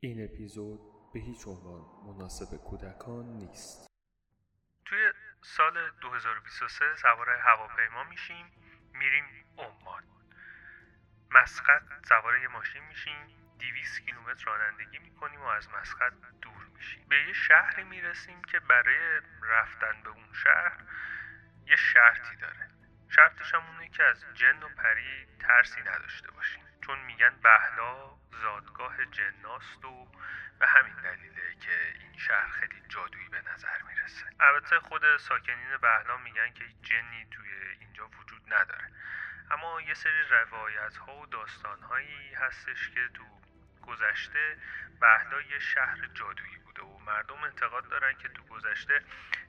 این اپیزود به هیچ عنوان مناسب کودکان نیست. توی سال 2023 سوار هواپیما میشیم، میریم عمان. مسقط سوار یه ماشین میشیم، 200 کیلومتر رانندگی میکنیم و از مسقط دور میشیم. به یه شهری میرسیم که برای رفتن به اون شهر یه شرطی داره. شرطش هم اونه که از جن و پری ترسی نداشته باشیم، چون میگن بهلا زادگاه جناست و به همین دلیله که این شهر خیلی جادویی به نظر میرسه. البته خود ساکنین بهلا میگن که جنی توی اینجا وجود نداره، اما یه سری روایت ها و داستان هایی هستش که تو گذشته بهلا یه شهر جادویی بوده و مردم انتقاد دارن که تو گذشته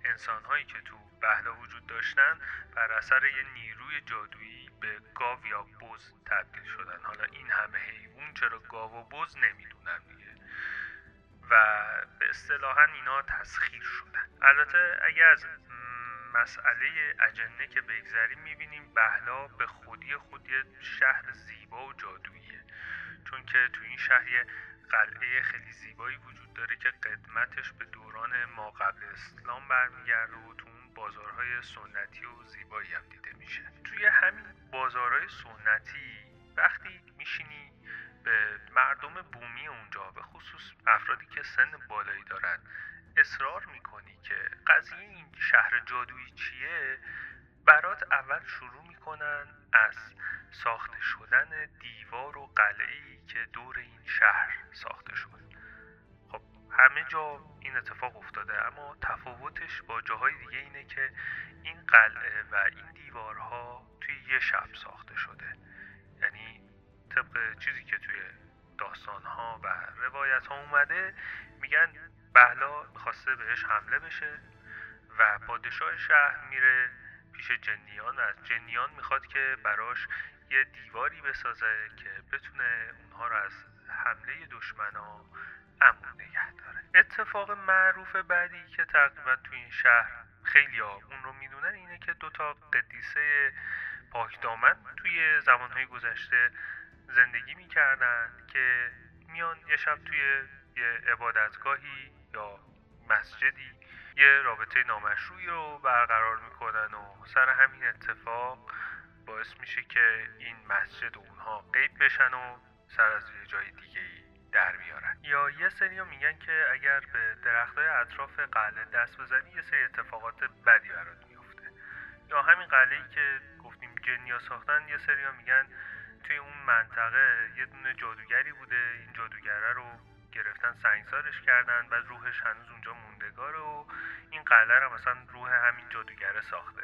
انسان هایی که تو بهلا وجود داشتن بر اثر یه نیروی جادویی به گاو یا بز تبدیل شدن. حالا این همه حیوان چرا گاو و بز نمیدونن دیگه، و به اصطلاحاً اینا تسخیر شدن. البته اگه از مسئله اجنه که بگذریم میبینیم بهلا به خودی خود یه شهر زیبا و جادوییه، چون که تو این شهر یه قلعه خیلی زیبایی وجود داره که قدمتش به دوران ما قبل اسلام برمیگرده و تو اون بازارهای سنتی و زیبایی هم دیده میشه. توی همین بازارهای سنتی وقتی میشینی به مردم بومی اونجا، به خصوص افرادی که سن بالایی دارن، اصرار میکنی که قضیه این شهر جادویی چیه، برات اول شروع میکنن از ساخته شدن دیوار و قلعه‌ای که دور این شهر ساخته شد. خب همه جا این اتفاق افتاده، اما تفاوتش با جاهای دیگه اینه که این قلعه و این دیوارها توی یه شب ساخته شده، یعنی طبق چیزی که توی داستانها و روایتها اومده. میگن بهلا خواسته بهش حمله بشه و پادشاه شهر میره پیش جنیان و از جنیان میخواد که براش یه دیواری بسازه که بتونه اونها رو از حمله دشمنا امن نگه داره. اتفاق معروف بعدی که تقریبا تو این شهر خیلی ها اون رو میدونن اینه که دوتا قدیسه پاکدامن توی زمانهای گذشته زندگی میکردن که میان یه شب توی یه عبادتگاهی یا مسجدی یه رابطه نامشروعی رو برقرار میکنن و سر همین اتفاق باعث میشه که این مسجد اونها غیب بشن و سر از یه جای دیگه‌ای در بیارن. یا یه سری میگن که اگر به درختای اطراف قلعه دست بزنی یه سری اتفاقات بدی برات میفته. یا همین قلعه‌ای که گفتیم جنیا ساختن، یه سری میگن توی اون منطقه یه دونه جادوگری بوده، این جادوگره رو گرفتن سنگسارش کردن، بعد روحش هنوز اونجا موندگاره و این قلعه رو مثلا روح همین جادوگره ساخته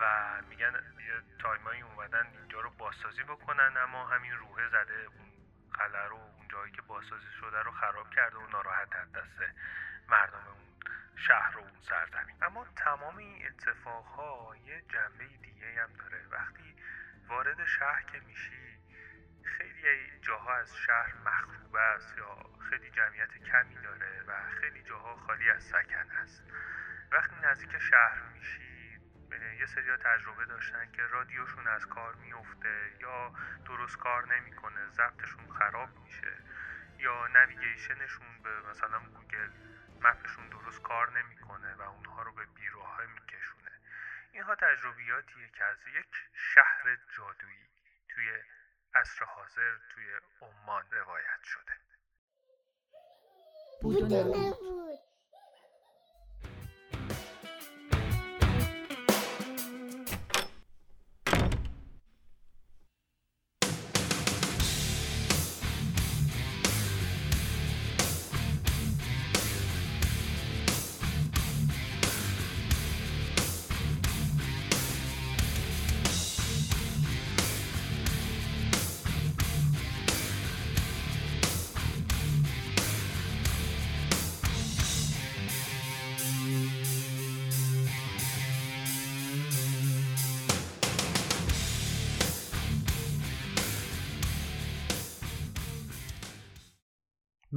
و میگن یه تایمایی اومدن اینجا رو بازسازی بکنن، اما همین روحه زده اون قلعه رو، اون جایی که بازسازی شده رو خراب کرده و ناراحت از دست مردم اون شهر و اون سرزمین. اما تمام این اتفاقها یه جنبه دیگه هم داره. وقتی وارد شهر که میشی، خیلی جاها از شهر مخروبه است یا خیلی جمعیت کمی داره و خیلی جاها خالی از سکن است. وقتی نزدیک شهر میشی، یه سریا تجربه داشتن که رادیوشون از کار میفته یا درست کار نمیکنه، ضبطشون خراب میشه یا نویگیشنشون به مثلا گوگل مپشون درست کار نمیکنه و اونها رو به بیراهه میکشونه. اینها تجربیاتیه که از یک شهر جادویی توی عصر حاضر توی عمان روایت شده.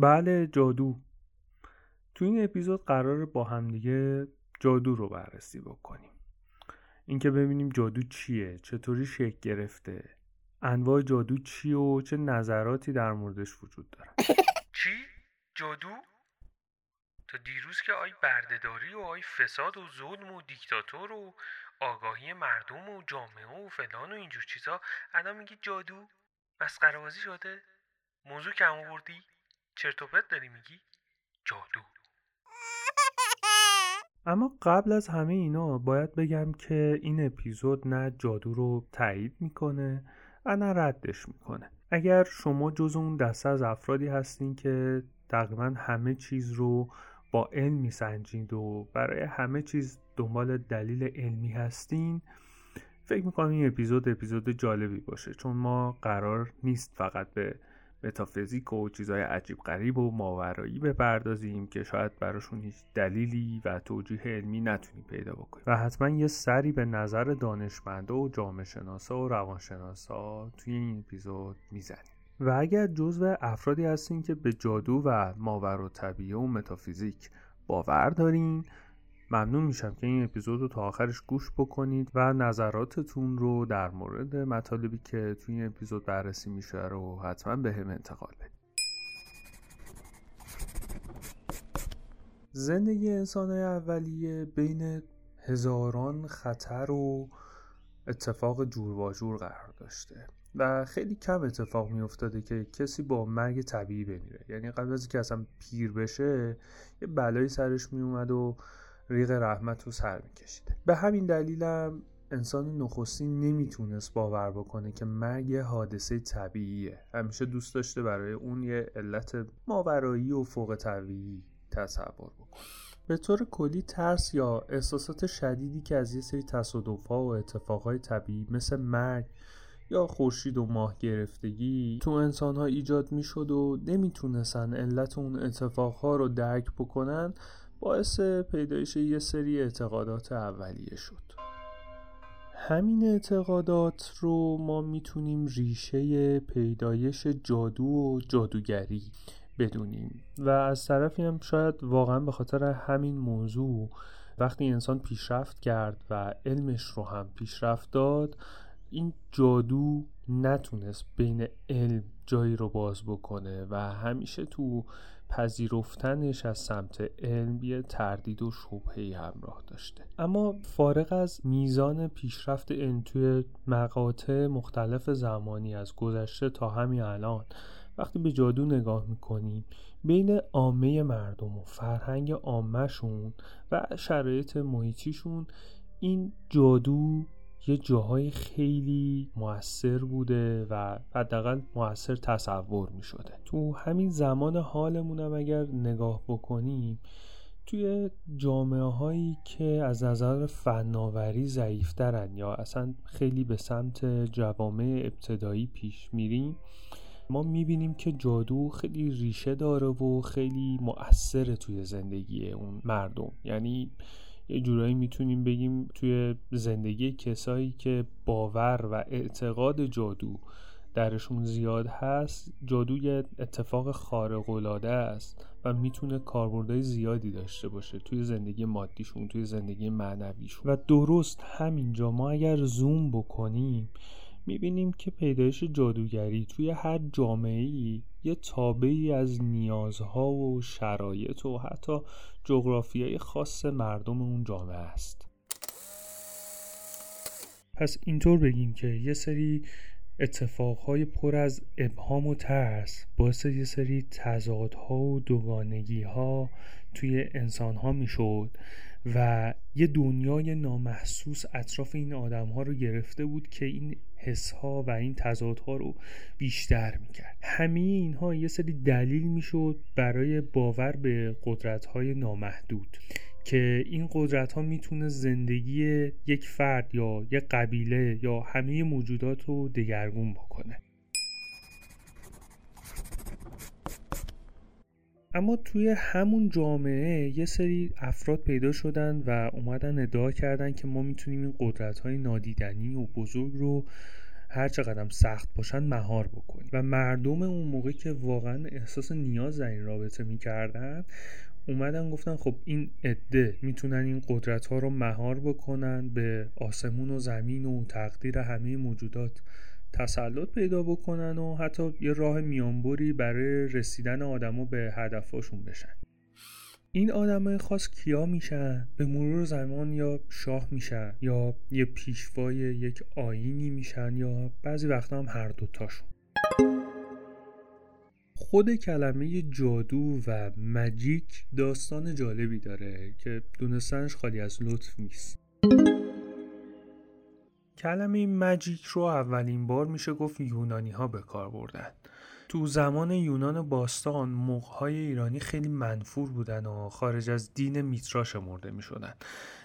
بله، جادو. تو این اپیزود قراره با همدیگه جادو رو بررسی بکنیم، اینکه ببینیم جادو چیه، چطوری شکل گرفته، انواع جادو چیه و چه نظراتی در موردش وجود داره. چی؟ جادو؟ تا دیروز که آی بردهداری و آی فساد و ظلم و دیکتاتور و آگاهی مردم و جامعه و فلان و اینجور چیزا، الان میگی جادو؟ مسخره‌بازی شده؟ موضوع کم آوردی؟ چرت و پرت داری میگی؟ جادو. اما قبل از همه اینا باید بگم که این اپیزود نه جادو رو تایید میکنه و نه ردش میکنه. اگر شما جز اون دسته از افرادی هستین که تقریبا همه چیز رو با علم میسنجید و برای همه چیز دنبال دلیل علمی هستین، فکر میکنم این اپیزود جالبی باشه، چون ما قرار نیست فقط به متافیزیک و چیزهای عجیب غریب و ماورایی بپردازیم که شاید براشون هیچ دلیلی و توجیه علمی نتونیم پیدا بکنیم، و حتما یه سری به نظر دانشمندا و جامعه شناسا و روانشناسا توی این اپیزود میزنیم. و اگر جزو افرادی هستین که به جادو و ماورالطبیعه و متافیزیک باور دارین، ممنون میشم که این اپیزود رو تا آخرش گوش بکنید و نظراتتون رو در مورد مطالبی که توی این اپیزود بررسی میشه رو حتما به هم انتقال بدید. زندگی انسان‌های اولیه بین هزاران خطر و اتفاق جور و جور قرار داشته و خیلی کم اتفاق میافتاده که کسی با مرگ طبیعی بمیره. یعنی قبل از اینکه اصلا پیر بشه یه بلایی سرش میومد و ریغ رحمت رو سر میکشیده. به همین دلیلم انسان نخستین نمیتونست باور بکنه که مرگ حادثه طبیعیه. همیشه دوست داشته برای اون یه علت ماورایی و فوق طبیعی تصور بکنه. به طور کلی ترس یا احساسات شدیدی که از یه سری تصادف‌ها و اتفاقهای طبیعی مثل مرگ یا خورشید و ماه گرفتگی تو انسان‌ها ایجاد میشد و نمیتونستن علت اون اتفاق‌ها رو درک بکنن، باعث پیدایش یه سری اعتقادات اولیه شد. همین اعتقادات رو ما میتونیم ریشه پیدایش جادو و جادوگری بدونیم، و از طرفی هم شاید واقعا به خاطر همین موضوع وقتی انسان پیشرفت کرد و علمش رو هم پیشرفت داد، این جادو نتونست بین علم جایی رو باز بکنه و همیشه تو پذیرفتنش از سمت علم یه تردید و شبهه‌ای همراه داشته. اما فارغ از میزان پیشرفت علم توی مقاطع مختلف زمانی از گذشته تا همین الان، وقتی به جادو نگاه میکنیم بین عامه مردم و فرهنگ عامه‌شون و شرایط محیطیشون، این جادو یه جاهای خیلی مؤثر بوده و حداقل مؤثر تصور می شده. تو همین زمان حالمونم اگر نگاه بکنیم، توی جامعه هایی که از نظر فناوری ضعیفترن یا اصلا خیلی به سمت جوامع ابتدایی پیش میریم، ما میبینیم که جادو خیلی ریشه داره و خیلی مؤثره توی زندگی اون مردم. یعنی یه جورایی میتونیم بگیم توی زندگی کسایی که باور و اعتقاد جادو درشون زیاد هست، جادو یه اتفاق خارق‌العاده است و میتونه کاربردهای زیادی داشته باشه توی زندگی مادیشون، توی زندگی معنویشون. و درست همینجا ما اگر زوم بکنیم میبینیم که پیدایش جادوگری توی هر جامعه‌ای یه تابعی از نیازها و شرایط و حتی جغرافیای خاص مردم اون جامعه است. پس اینطور بگیم که یه سری اتفاقهای پر از ابهام و ترس باعث یه سری تضادها و دوگانگی‌ها توی انسان‌ها میشد و یه دنیای نامحسوس اطراف این آدم‌ها رو گرفته بود که این حس‌ها و این تضادها رو بیشتر می‌کرد. همه اینها یه سری دلیل میشد برای باور به قدرت‌های نامحدود، که این قدرت‌ها میتونه زندگی یک فرد یا یک قبیله یا همه موجودات رو دگرگون بکنه. اما توی همون جامعه یه سری افراد پیدا شدن و اومدن ادعا کردن که ما میتونیم این قدرت‌های نادیدنی و بزرگ رو هر چقدر هم سخت باشن مهار بکنیم، و مردم اون موقع که واقعا احساس نیاز در این رابطه میکردن اومدن گفتن خب این عده میتونن این قدرت‌ها رو مهار بکنن، به آسمون و زمین و تقدیر همه موجودات تسلط پیدا بکنن و حتی یه راه میانبری برای رسیدن آدما به هدفاشون بشن. این آدمای خاص کیا میشن؟ به مرور زمان یا شاه میشن یا یه پیشوای یک آیینی میشن یا بعضی وقتا هم هر دوتاشون. خود کلمه جادو و ماجیک داستان جالبی داره که دونستنش خالی از لطف نیست. کلمه ماجیک رو اولین بار میشه گفت یونانی ها به کار بردن. تو زمان یونان باستان مغ‌های ایرانی خیلی منفور بودن و خارج از دین میترا شمرده میشدن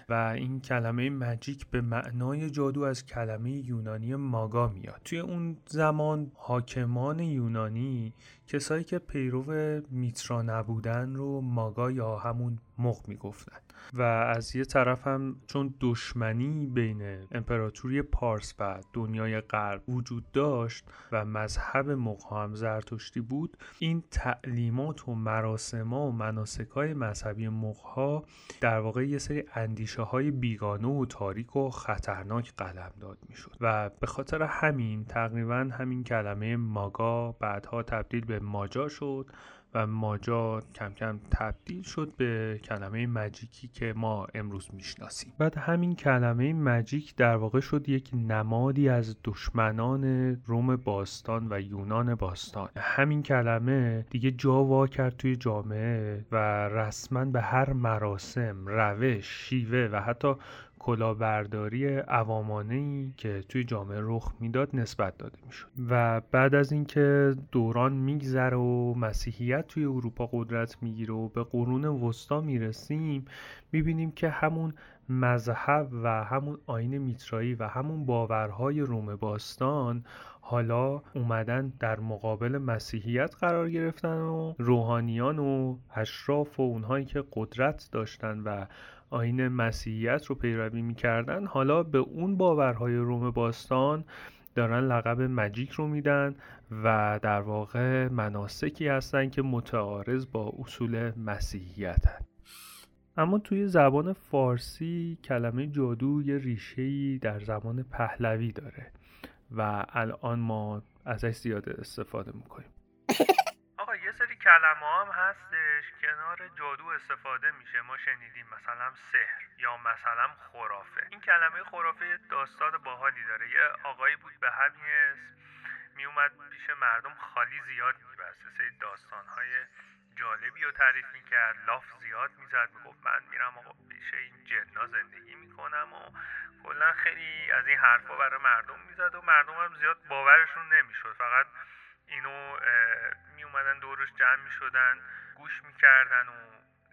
و این کلمه ماجیک به معنای جادو از کلمه یونانی ماگا میاد. توی اون زمان حاکمان یونانی کسایی که پیرو میترا نبودن رو ماگا یا همون مغ میگفتن و از یه طرف هم چون دشمنی بین امپراتوری پارس و دنیای غرب وجود داشت و مذهب مغ هم زرتشتی بود، این تعلیمات و مراسم‌ها و مناسک‌های مذهبی مغ‌ها در واقع یه سری اندیشه‌های بیگانه و تاریک و خطرناک قلمداد می‌شد و به خاطر همین تقریباً همین کلمه ماگا بعدها تبدیل به ماجا شد و ماجا کم کم تبدیل شد به کلمه ماجیکی که ما امروز میشناسیم. بعد همین کلمه ماجیک در واقع شد یک نمادی از دشمنان روم باستان و یونان باستان. همین کلمه دیگه جا وا کرد توی جامعه و رسما به هر مراسم، روش، شیوه و حتی کلاهبرداری عوامانه‌ای که توی جامعه رخ میداد نسبت داده میشد. و بعد از اینکه دوران میگذره و مسیحیت توی اروپا قدرت میگیره و به قرون وسطا میرسیم، میبینیم که همون مذهب و همون آیین میترایی و همون باورهای روم باستان حالا اومدن در مقابل مسیحیت قرار گرفتن و روحانیان و اشراف و اونهایی که قدرت داشتن و آیین مسیحیت رو پیروی می‌کردن حالا به اون باورهای روم باستان دارن لقب ماجیک رو میدن و در واقع مناسکی هستن که متعارض با اصول مسیحیتن. اما توی زبان فارسی کلمه جادو یه ریشه‌ای در زبان پهلوی داره و الان ما ازش زیاد استفاده میکنیم. آقا یه سری کلمه هم هستش کنار جادو استفاده میشه، ما شنیدیم مثلا سحر یا مثلا خرافه. این کلمه خرافه داستان باحالی داره. یه آقایی بود به همین اسم، میومد پیش مردم خالی زیاد میبست، سری داستانهای جالبی رو تعریف میکرد، لاف زیاد میزد، میگفت من میرم آقا پیش این جن‌ها زندگی میکنم و کلا خیلی از این حرفا برای مردم میزد و مردم هم زیاد باورشون نمیشد، فقط اینو میومدن دورش جمع میشدن گوش میکردن و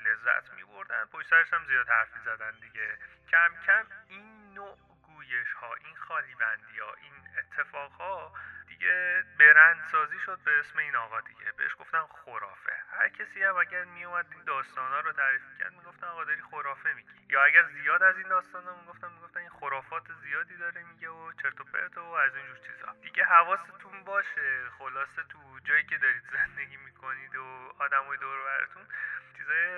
لذت میبردن، پشت سرش هم زیاد حرفی زدن دیگه. کم کم این نوع گویش ها، این خالی بندی ها، این اتفاق ها دیگه برندسازی شد به اسم این آقا دیگه، بهش گفتن خرافه. هر کسی هم اگر میومد این داستانا رو تعریف میکرد میگفتن آقا داری خرافه میگی، یا اگر زیاد از این داستانا میگفتن این خرافات زیادی داره میگه و چرت و پرت و از اینجور چیزا دیگه. حواستون باشه خلاصه تو جایی که دارید زندگی میکنید و آدمای دور و برتون چیزای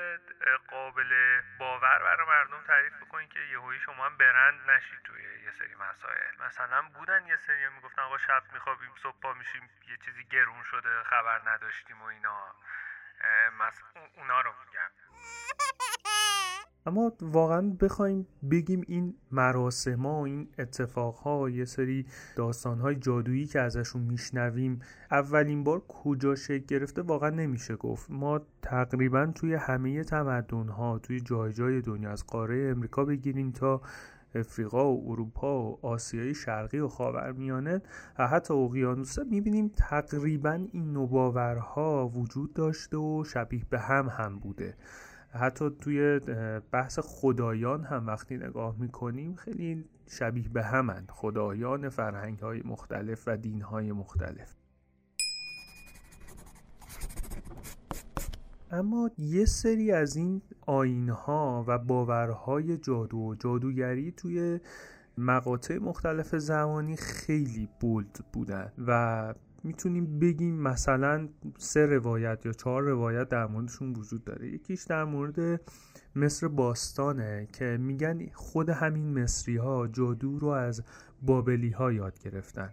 قابل باور برای مردم تعریف بکنید که یهویی شما هم برند نشید توی یه سری مسائل. مثلا بودن یه سری میگفتن آقا شب میخوابیم صبح پا میشیم یه چیزی گرون شده خبر نداشتیم و اینا، اونا رو میگم. اما واقعا بخوایم بگیم این مراسم‌ها و این اتفاق‌ها، یه سری داستان‌های جادویی که ازشون میشنویم اولین بار کجا شکل گرفته واقعا نمیشه گفت. ما تقریبا توی همه تمدن‌ها توی جای جای دنیا از قاره امریکا بگیریم تا افریقا و اروپا و آسیای شرقی و خاورمیانه و حتی اقیانوس‌ها می‌بینیم تقریبا این نوباورها وجود داشته و شبیه به هم بوده. حتی توی بحث خدایان هم وقتی نگاه میکنیم خیلی شبیه به همند خدایان فرهنگ‌های مختلف و دین‌های مختلف. اما یه سری از این آیین‌ها و باورهای جادو و جادوگری توی مقاطع مختلف زمانی خیلی بولد بودن و میتونیم بگیم مثلا 3 روایت یا 4 روایت در موردشون وجود داره. یکیش در مورد مصر باستانه که میگن خود همین مصری ها جادو رو از بابلی ها یاد گرفتن.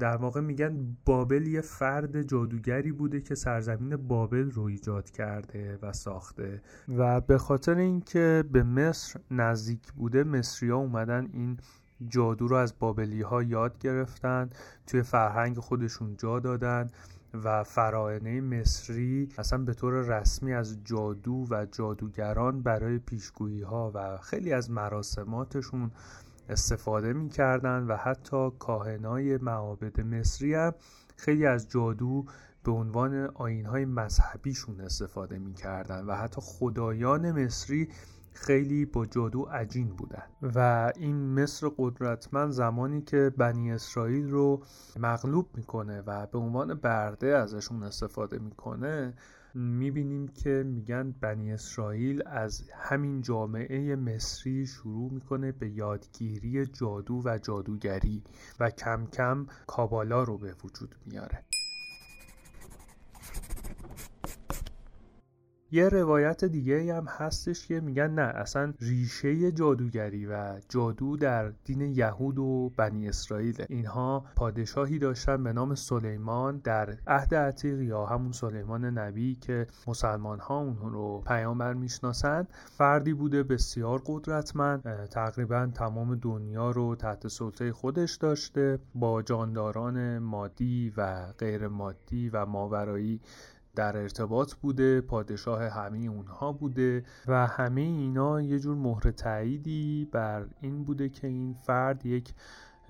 در واقع میگن بابل یه فرد جادوگری بوده که سرزمین بابل رو ایجاد کرده و ساخته و به خاطر اینکه به مصر نزدیک بوده مصری‌ها اومدن این جادو رو از بابلی‌ها یاد گرفتن، توی فرهنگ خودشون جا دادن و فراعنه مصری اصلا به طور رسمی از جادو و جادوگران برای پیشگویی‌ها و خیلی از مراسماتشون استفاده می‌کردن و حتی کاهنای معابد مصری هم خیلی از جادو به عنوان آیین‌های مذهبیشون استفاده می‌کردن و حتی خدایان مصری خیلی با جادو عجین بودن و این مصر قدرتمند زمانی که بنی اسرائیل رو مغلوب میکنه و به عنوان برده ازشون استفاده میکنه، میبینیم که میگن بنی اسرائیل از همین جامعه مصری شروع میکنه به یادگیری جادو و جادوگری و کم کم کابالا رو به وجود میاره. یه روایت دیگه هم هستش که میگن نه اصلا ریشه جادوگری و جادو در دین یهود و بنی اسرائیل. اینها پادشاهی داشتن به نام سلیمان در عهد عتیق یا همون سلیمان نبی که مسلمان ها اون رو پیامبر میشناسند. فردی بوده بسیار قدرتمند، تقریبا تمام دنیا رو تحت سلطه خودش داشته، با جانداران مادی و غیر مادی و ماورایی در ارتباط بوده، پادشاه همه اونها بوده و همه اینا یه جور مهر تاییدی بر این بوده که این فرد یک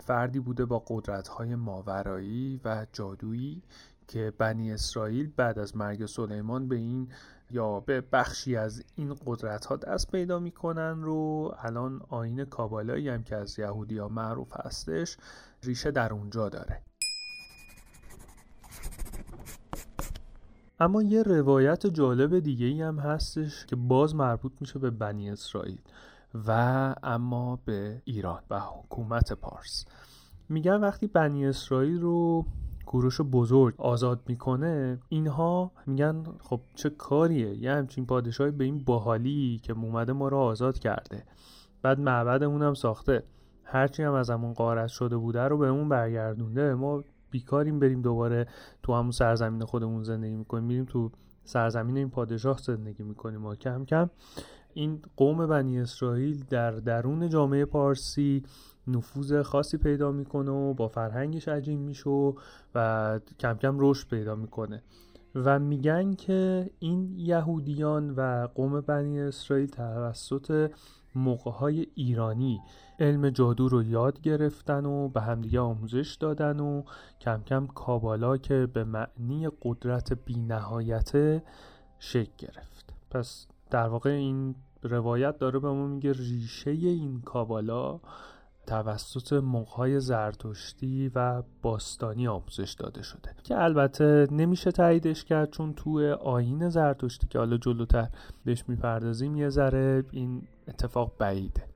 فردی بوده با قدرت‌های ماورایی و جادویی که بنی اسرائیل بعد از مرگ سلیمان به این یا به بخشی از این قدرت‌ها دست پیدا می‌کنن رو الان آیین کابالایی هم که از یهودی‌ها معروف هستش ریشه در اونجا داره. اما یه روایت جالب دیگه‌ای هم هستش که باز مربوط میشه به بنی اسرائیل و اما به ایران و حکومت پارس. میگن وقتی بنی اسرائیل رو کوروش بزرگ آزاد میکنه، اینها میگن خب چه کاریه یه همچین پادشاهی به این باحالی که اومده ما رو آزاد کرده، بعد معبدمون هم ساخته، هرچی هم از همون غارت شده بوده رو بهمون برگردونده، ما بیکاریم بریم دوباره تو همون سرزمین خودمون زندگی میکنیم، میریم تو سرزمین این پادشاه زندگی میکنیم. ما کم کم این قوم بنی اسرائیل در درون جامعه پارسی نفوذ خاصی پیدا میکنه و با فرهنگش عجین میشه و کم کم رشد پیدا میکنه و میگن که این یهودیان و قوم بنی اسرائیل توسط مغول‌های ایرانی علم جادو رو یاد گرفتن و به همدیگه آموزش دادن و کم کم کابالا که به معنی قدرت بی‌نهایت شکل گرفت. پس در واقع این روایت داره به ما میگه ریشه این کابالا توسط مغول‌های زرتشتی و باستانی آموزش داده شده که البته نمیشه تاییدش کرد، چون توی آیین زرتشتی که حالا جلوتر بهش میپردازیم یه ذره این اتفاق بعیده.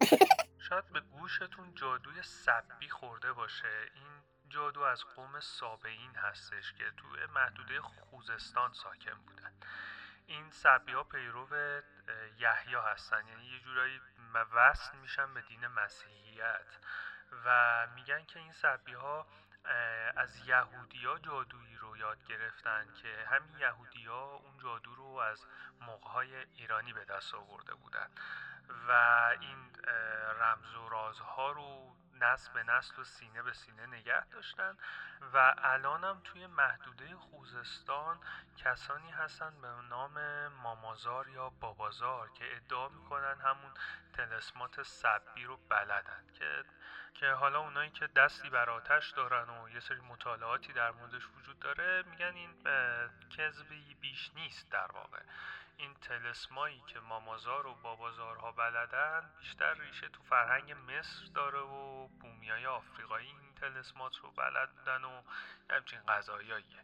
شاید به گوشتون جادوی سبی خورده باشه. این جادو از قوم سابعین هستش که توی محدوده خوزستان ساکن بودن. این سبی‌ها پیرو یحیی هستن، یعنی یه جورایی وصل میشن به دین مسیحیت و میگن که این سبی‌ها از یهودی‌ها جادویی رو یاد گرفتن که همین یهودی‌ها اون جادو رو از مغول‌های ایرانی به دست آورده بودن و این رمز و رازها رو نسل به نسل و سینه به سینه نگه داشتن و الان هم توی محدوده خوزستان کسانی هستن به نام مامازار یا بابازار که ادعا میکنن همون تلسمات سبی رو بلدن که حالا اونایی که دستی بر آتش دارن و یه سری مطالعاتی در موردش وجود داره میگن این کذبی بیش نیست. در واقع این تلسمایی که مامازار و بابازارها بلدن بیشتر ریشه تو فرهنگ مصر داره و بومیای آفریقایی این تلسمات رو بلد بودن و همچین قضایاییه.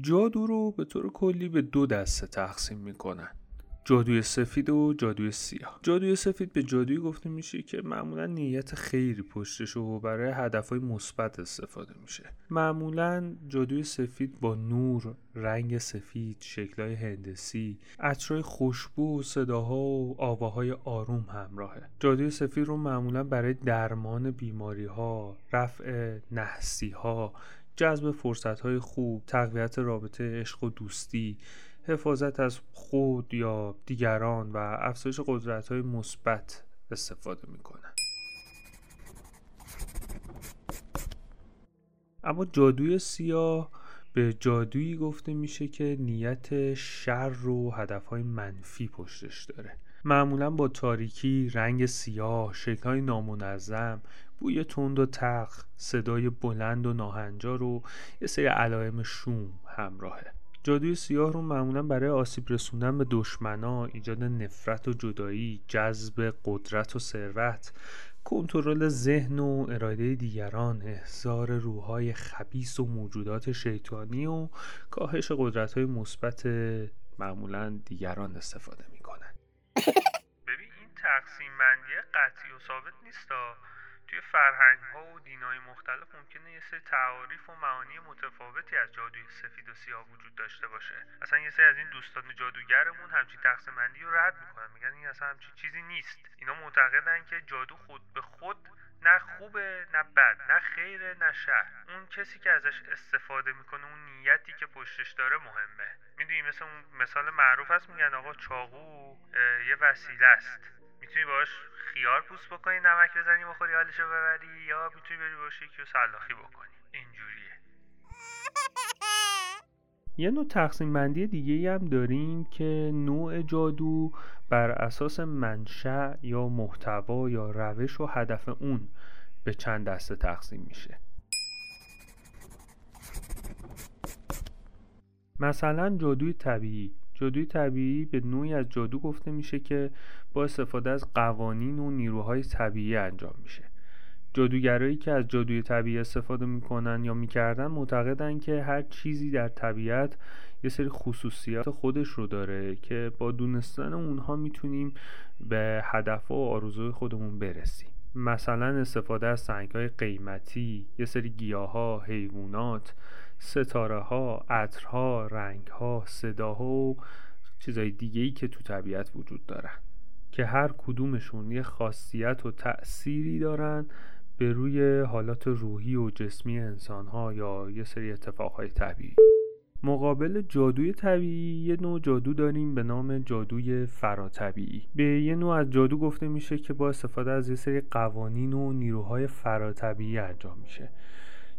جادو رو به طور کلی به دو دسته تقسیم میکنن. جادوی سفید و جادوی سیاه. جادوی سفید به جادویی گفته میشه که معمولا نیت خیری پشتشه و برای هدفهای مثبت استفاده میشه. معمولا جادوی سفید با نور، رنگ سفید، شکل‌های هندسی، عطرهای خوشبو و صداها و آواهای آروم همراهه. جادوی سفید رو معمولا برای درمان بیماری‌ها، رفع نحسی‌ها، جذب فرصت‌های خوب، تقویت رابطه عشق و دوستی، حفاظت از خود یا دیگران و افزایش قدرت‌های مثبت استفاده می‌کنن. اما جادوی سیاه به جادویی گفته میشه که نیت شر و هدف‌های منفی پشتش داره. معمولاً با تاریکی، رنگ سیاه، شکل‌های نامنظم، بوی تند و تلخ، صدای بلند و ناهنجار و یه سری علائم شوم همراهه. جادوی سیاه رو معمولاً برای آسیب رسوندن به دشمنا، ایجاد نفرت و جدایی، جذب قدرت و ثروت، کنترل ذهن و اراده دیگران، احضار روح‌های خبیث و موجودات شیطانی و کاهش قدرت‌های مثبت معمولاً دیگران استفاده می‌کنن. ببین این تقسیم بندی قطعی و ثابت نیستا. توی فرهنگ‌ها و دین‌های مختلف ممکنه یه سری تعاریف و معانی متفاوتی از جادوی سفید و سیاه وجود داشته باشه. اصلا یه سری از این دوستان جادوگرمون همچین تقسیم بندی رو رد می‌کنن، میگن این اصلا همچین چیزی نیست. اینا معتقدن که جادو خود به خود نه خوبه نه بد، نه خیره نه شر. اون کسی که ازش استفاده میکنه، اون نیتی که پشتش داره مهمه. میدونی مثلا اون مثال معروف هست، میگن آقا چاقو یه وسیله است، میتونی باش خیار پوست بکنی، نمک بزنی بخوری حالشو ببری، یا میتونی بری باش یکیو سلاخی بکنی. اینجوریه. یه نوع تقسیم بندی دیگه‌ای هم داریم که نوع جادو بر اساس منشأ یا محتوا یا روش و هدف اون به چند دسته تقسیم میشه. مثلا جادوی طبیعی. جادوی طبیعی به نوعی از جادو گفته میشه که با استفاده از قوانین و نیروهای طبیعی انجام میشه. جادوگرایی که از جادوی طبیعی استفاده میکنن یا میکردن معتقدن که هر چیزی در طبیعت یه سری خصوصیات خودش رو داره که با دونستن اونها میتونیم به هدف و آرزوی خودمون برسیم. مثلا استفاده از سنگ‌های قیمتی، یه سری گیاها، حیوانات، ستاره‌ها، عطرها، رنگ‌ها، صداها و چیزهای دیگه‌ای که تو طبیعت وجود دارن که هر کدومشون یه خاصیت و تأثیری دارن به روی حالات روحی و جسمی انسان‌ها یا یه سری اتفاق‌های طبیعی. مقابل جادوی طبیعی یه نوع جادو داریم به نام جادوی فراطبیعی. به یه نوع از جادو گفته میشه که با استفاده از یه سری قوانین و نیروهای فراطبیعی انجام میشه.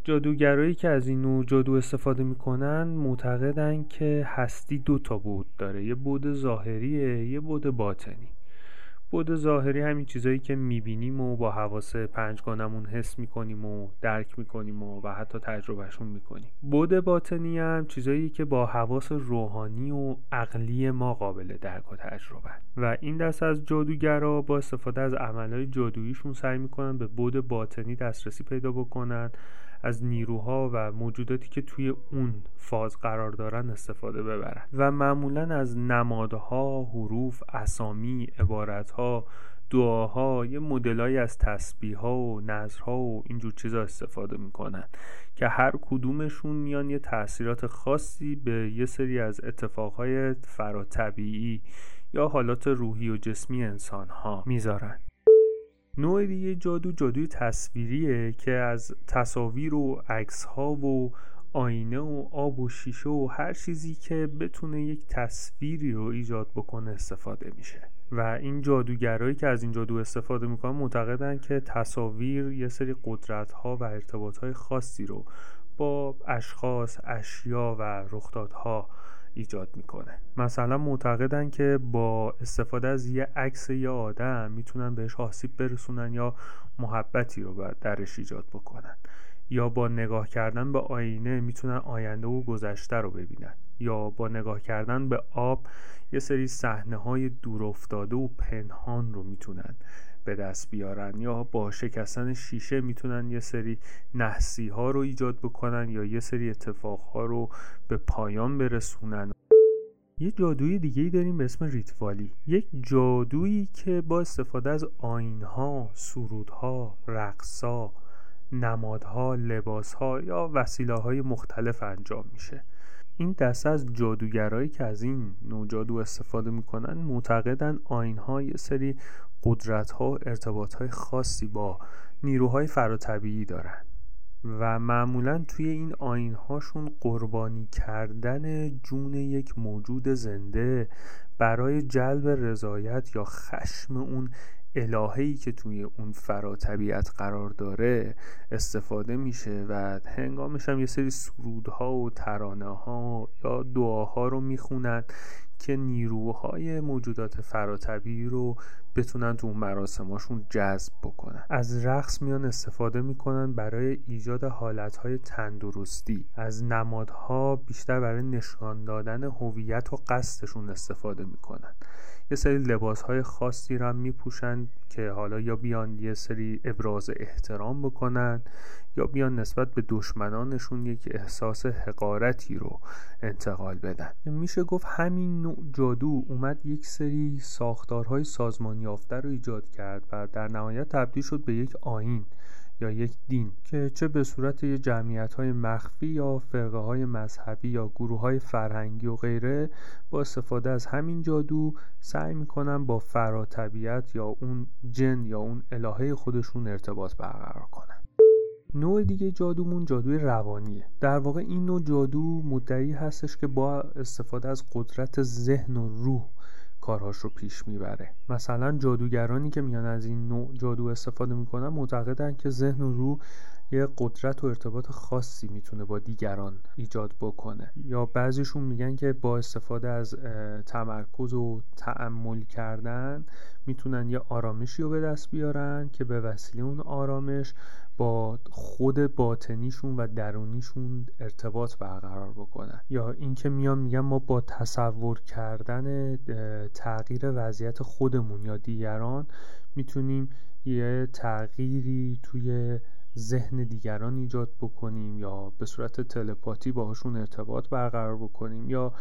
جادوگرایی که از این نوع جادو استفاده میکنن معتقدن که هستی دو تا بعد داره، یه بعد ظاهریه، یه بعد باطنی. بعد ظاهری همین چیزایی که میبینیم و با حواس پنجگانمون حس میکنیم و درک میکنیم و حتی تجربهشون میکنیم. بعد باطنی هم چیزایی که با حواس روحانی و عقلی ما قابل درک و تجربه و این دست از جادوگرا با استفاده از عملهای جادوییشون سعی میکنن به بعد باطنی دسترسی پیدا بکنن، از نیروها و موجوداتی که توی اون فاز قرار دارن استفاده ببرن و معمولا از نمادها، حروف، اسامی، عبارتها، دعاها، یه مدلایی از تسبیح‌ها و نذرها و اینجور چیزا استفاده میکنن که هر کدومشون میان یه تأثیرات خاصی به یه سری از اتفاقهای فراطبیعی یا حالات روحی و جسمی انسانها میذارن. نوع دیگه جادو، جادوی تصویریه که از تصاویر و عکس‌ها و آینه و آب و شیشه و هر چیزی که بتونه یک تصویری رو ایجاد بکنه استفاده میشه و این جادوگرایی که از این جادو استفاده میکنن معتقدن که تصاویر یه سری قدرت‌ها و ارتباط‌های خاصی رو با اشخاص، اشیا و رخدادها ایجاد میکنه. مثلا معتقدن که با استفاده از یه عکس یه آدم میتونن بهش آسیب برسونن یا محبتی رو درش ایجاد بکنن، یا با نگاه کردن به آینه میتونن آینده و گذشته رو ببینن، یا با نگاه کردن به آب یه سری صحنه‌های دور افتاده و پنهان رو میتونن به دست بیارن، یا با شکستن شیشه میتونن یه سری نحسی ها رو ایجاد بکنن یا یه سری اتفاق ها رو به پایان برسونن. یه جادوی دیگه‌ای داریم به اسم ریتوالی، یک جادویی که با استفاده از آیین‌ها، سرودها، رقص‌ها، نمادها، لباس‌ها یا وسیله‌های مختلف انجام میشه. این دسته از جادوگرایی که از این نوع جادو استفاده میکنن معتقدن آیین‌ها یه سری قدرت‌ها و ارتباط‌های خاصی با نیروهای فراتبیعی دارن و معمولاً توی این آیین‌هاشون قربانی کردن جون یک موجود زنده برای جلب رضایت یا خشم اون الهه‌ای که توی اون فراتبیعت قرار داره استفاده میشه و هنگامش هم یه سری سرودها و ترانه‌ها یا دعاها رو میخونن که نیروهای موجودات فراتبیعی رو بتونن تو اون مراسماشون جذب بکنن. از رقص میان استفاده میکنن برای ایجاد حالتهای تندرستی، از نمادها بیشتر برای نشان دادن هویت و قصدشون استفاده میکنن. یه سری لباسهای خاصی رو هم میپوشن که حالا یا بیان یه سری ابراز احترام بکنن یا بیان نسبت به دشمنانشون یک احساس حقارتی رو انتقال بدن. میشه گفت همین نوع جادو اومد یک سری ساختارهای سازمانی یافته رو ایجاد کرد و در نهایت تبدیل شد به یک آیین یا یک دین که چه به صورت یه جمعیت‌های مخفی یا فرقه‌های مذهبی یا گروه‌های فرهنگی و غیره با استفاده از همین جادو سعی می‌کنن با فراتبیعت یا اون جن یا اون الهه خودشون ارتباط برقرار کنن. نوع دیگه جادومون جادوی روانیه. در واقع این نوع جادو مدعی هستش که با استفاده از قدرت ذهن و روح کارهاش رو پیش میبره. مثلا جادوگرانی که میان از این نوع جادو استفاده میکنن معتقدن که ذهن و روح یه قدرت و ارتباط خاصی میتونه با دیگران ایجاد بکنه، یا بعضیشون میگن که با استفاده از تمرکز و تأمل کردن میتونن یه آرامشی رو به دست بیارن که به وسیله اون آرامش با خود باطنیشون و درونیشون ارتباط برقرار بکنن، یا اینکه میان میگن ما با تصور کردن تغییر وضعیت خودمون یا دیگران میتونیم یه تغییری توی ذهن دیگران ایجاد بکنیم یا به صورت تلپاتی باهاشون ارتباط برقرار بکنیم یا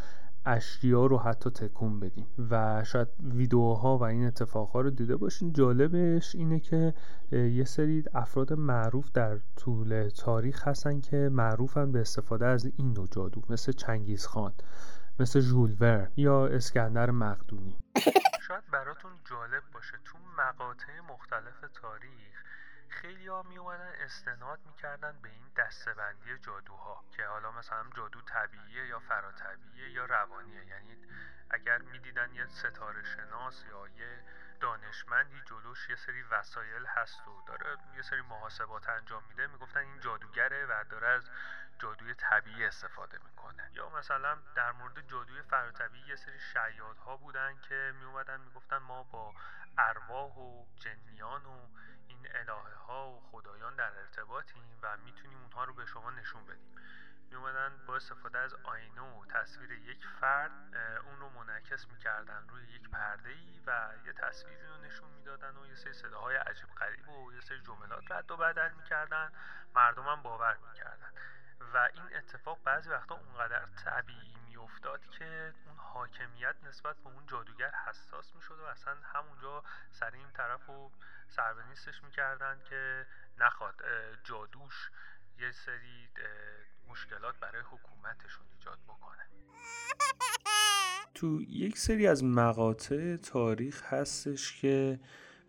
اشیا رو حتی تکون بدیم. و شاید ویدیوها و این اتفاقها رو دیده باشین. جالبش اینه که یه سری افراد معروف در طول تاریخ هستن که معروفن به استفاده از این نوع جادو، مثل چنگیز خان، مثل ژول ورن یا اسکندر مقدونی. شاید براتون جالب باشه تو مقاطع مختلف تاریخ خیلی ها می اومدن استناد میکردن به این دسته‌بندی جادوها که حالا مثلا جادو طبیعیه یا فراتبیعیه یا روانیه. یعنی اگر میدیدن یه ستاره شناس یا یه دانشمندی جلوش یه سری وسایل هست و داره یه سری محاسبات انجام میده، میگفتن این جادوگره و داره از جادوی طبیعی استفاده میکنه. یا مثلا در مورد جادوی فراتبیعی یه سری شیادها بودن که میومدن میگفتن ما با ارواح و جنیان و این الهه ها و خدایان در ارتباطیم و میتونیم اونها رو به شما نشون بدیم. میومدن با استفاده از آینه و تصویر یک فرد اون رو منعکس میکردن روی یک پرده‌ای و یه تصویری رو نشون میدادن و یه سری صداهای عجیب غریب و یه سری جملات رد و بدل میکردن، مردم هم باور میکردن و این اتفاق بعضی وقتا اونقدر طبیعی میافتاد که اون حاکمیت نسبت به اون جادوگر حساس میشد و اصلا همونجا سر این طرف رو سر به نیستش میکردن که نخواد جادوش یه سری مشکلات برای حکومتشون ایجاد بکنه. تو یک سری از مقاطع تاریخ هستش که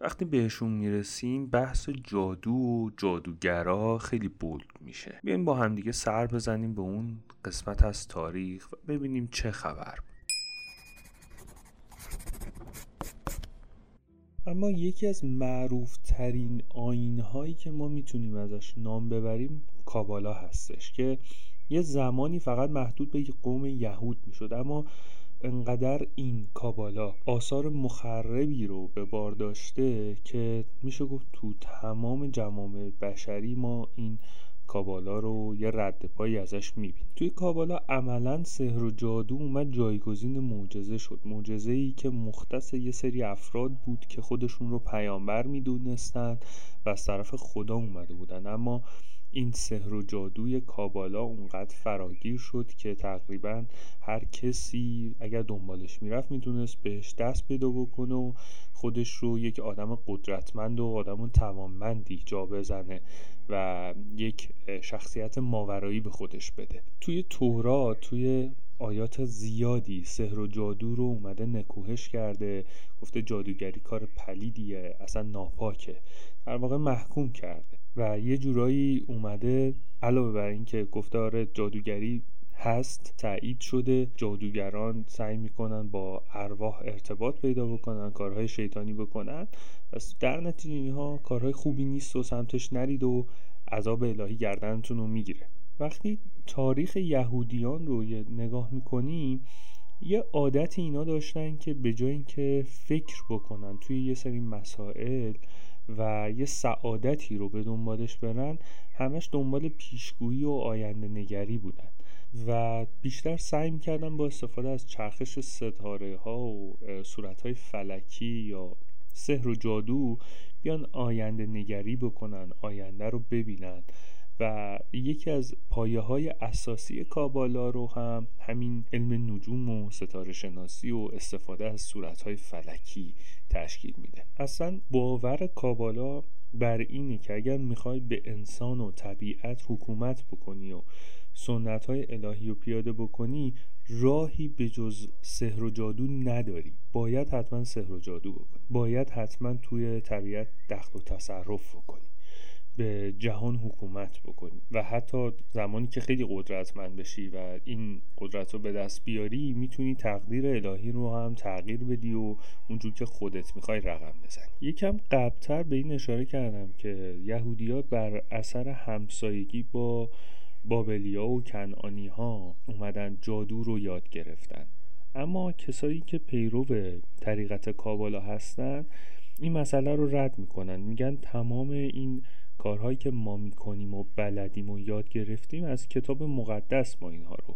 وقتی بهشون میرسیم بحث جادو و جادوگرا خیلی بولد میشه. بیایم با همدیگه سر بزنیم به اون قسمت از تاریخ و ببینیم چه خبر. اما یکی از معروف ترین آیین هایی که ما میتونیم ازش نام ببریم کابالا هستش که یه زمانی فقط محدود به قوم یهود میشد، اما انقدر این کابالا آثار مخربی رو به بار داشته که میشه گفت تو تمام جامعه بشری ما این کابالا رو یه رد پایی ازش میبینیم. توی کابالا عملاً سحر و جادو اومد جایگزین معجزه شد. معجزه‌ای که مختص یه سری افراد بود که خودشون رو پیامبر میدونستن و از طرف خدا اومده بودن، اما این سحر و جادوی کابالا اونقدر فراگیر شد که تقریبا هر کسی اگر دنبالش میرفت میتونست بهش دست پیدا بکنه و خودش رو یک آدم قدرتمند و آدم توانمندی جا بزنه و یک شخصیت ماورایی به خودش بده. توی تورات توی آیات زیادی سحر و جادو رو اومده نکوهش کرده، گفته جادوگری کار پلیدیه، اصلا ناپاکه، در واقع محکوم کرده و یه جورایی اومده علاوه بر این که گفته آره جادوگری هست، تایید شده، جادوگران سعی میکنن با ارواح ارتباط پیدا بکنن، کارهای شیطانی بکنن، پس در نتیجه اینها کارهای خوبی نیست و سمتش نرید و عذاب الهی گردنتون رو میگیره. وقتی تاریخ یهودیان رو نگاه میکنیم یه عادت اینا داشتن که به جای اینکه فکر بکنن توی یه سری مسائل و یه سعادتی رو به دنبالش برن، همش دنبال پیشگویی و آینده نگری بودن و بیشتر سعی میکردن با استفاده از چرخش ستاره ها و صورتهای فلکی یا سحر و جادو بیان آینده نگری بکنن، آینده رو ببینن و یکی از پایه‌های اساسی کابالا رو هم همین علم نجوم و ستاره شناسی و استفاده از صورت‌های فلکی تشکیل میده. اصلا باور کابالا بر اینه که اگر میخوای به انسان و طبیعت حکومت بکنی و سنت‌های الهی رو پیاده بکنی، راهی به جز سحر و جادو نداری، باید حتما سحر و جادو بکنی، باید حتما توی طبیعت دخل و تصرف بکنی، به جهان حکومت بکنی و حتی زمانی که خیلی قدرتمند بشی و این قدرت رو به دست بیاری میتونی تقدیر الهی رو هم تغییر بدی و اونجور که خودت میخوای رقم بزنی. یکم قبلتر به این اشاره کردم که یهودی‌ها بر اثر همسایگی با بابلی‌ها و کنعانی‌ها اومدن جادو رو یاد گرفتن، اما کسایی که پیرو طریقت کابالا هستن این مسئله رو رد میکنن، میگن تمام این کارهایی که ما میکنیم و بلدیم و یاد گرفتیم از کتاب مقدس ما اینها رو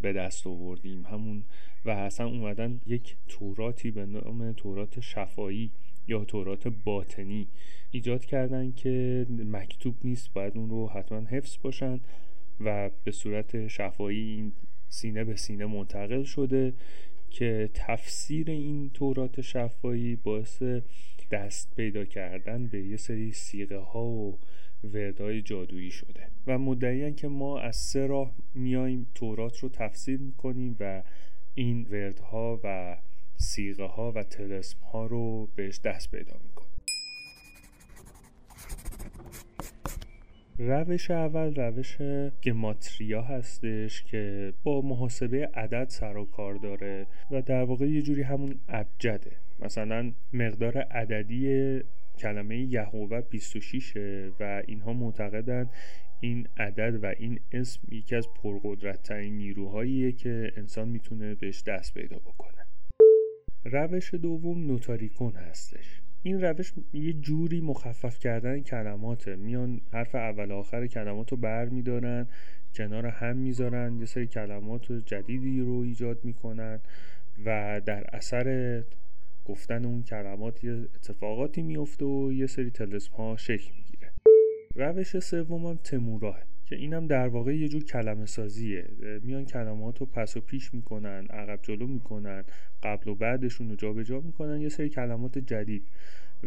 به دست آوردیم همون و اصلا اومدن یک توراتی به نام تورات شفاهی یا تورات باطنی ایجاد کردن که مکتوب نیست، باید اون رو حتما حفظ باشن و به صورت شفاهی سینه به سینه منتقل شده که تفسیر این تورات شفاهی باعث دست پیدا کردن به یه سری صیغه ها و وردهای جادویی شده و مدعیان که ما از سه راه میایم تورات رو تفسیر میکنیم و این وردها و صیغه ها و طلسم ها رو بهش دست پیدا میکنیم. روش اول روش گماتریا هستش که با محاسبه عدد سر و کار داره و در واقع یه جوری همون ابجده، مثلا مقدار عددی کلمه یهوه 26 و اینها معتقدن این عدد و این اسم یکی از پرقدرت‌ترین نیروهاییه که انسان میتونه بهش دست پیدا بکنه. روش دوم نوتاریکون هستش. این روش یه جوری مخفف کردن کلماته، میان حرف اول آخر کلماتو بر میدارن کنار هم میذارن، یه سری کلمات جدیدی رو ایجاد میکنن و در اثر گفتن اون کلمات یه اتفاقاتی میفته و یه سری طلسم ها شکل میگیره. روش سومم تموراه که اینم در واقع یه جور کلمه سازیه، میان کلمات رو پس و پیش میکنن، عقب جلو میکنن، قبل و بعدشون رو جا به جا میکنن، یه سری کلمات جدید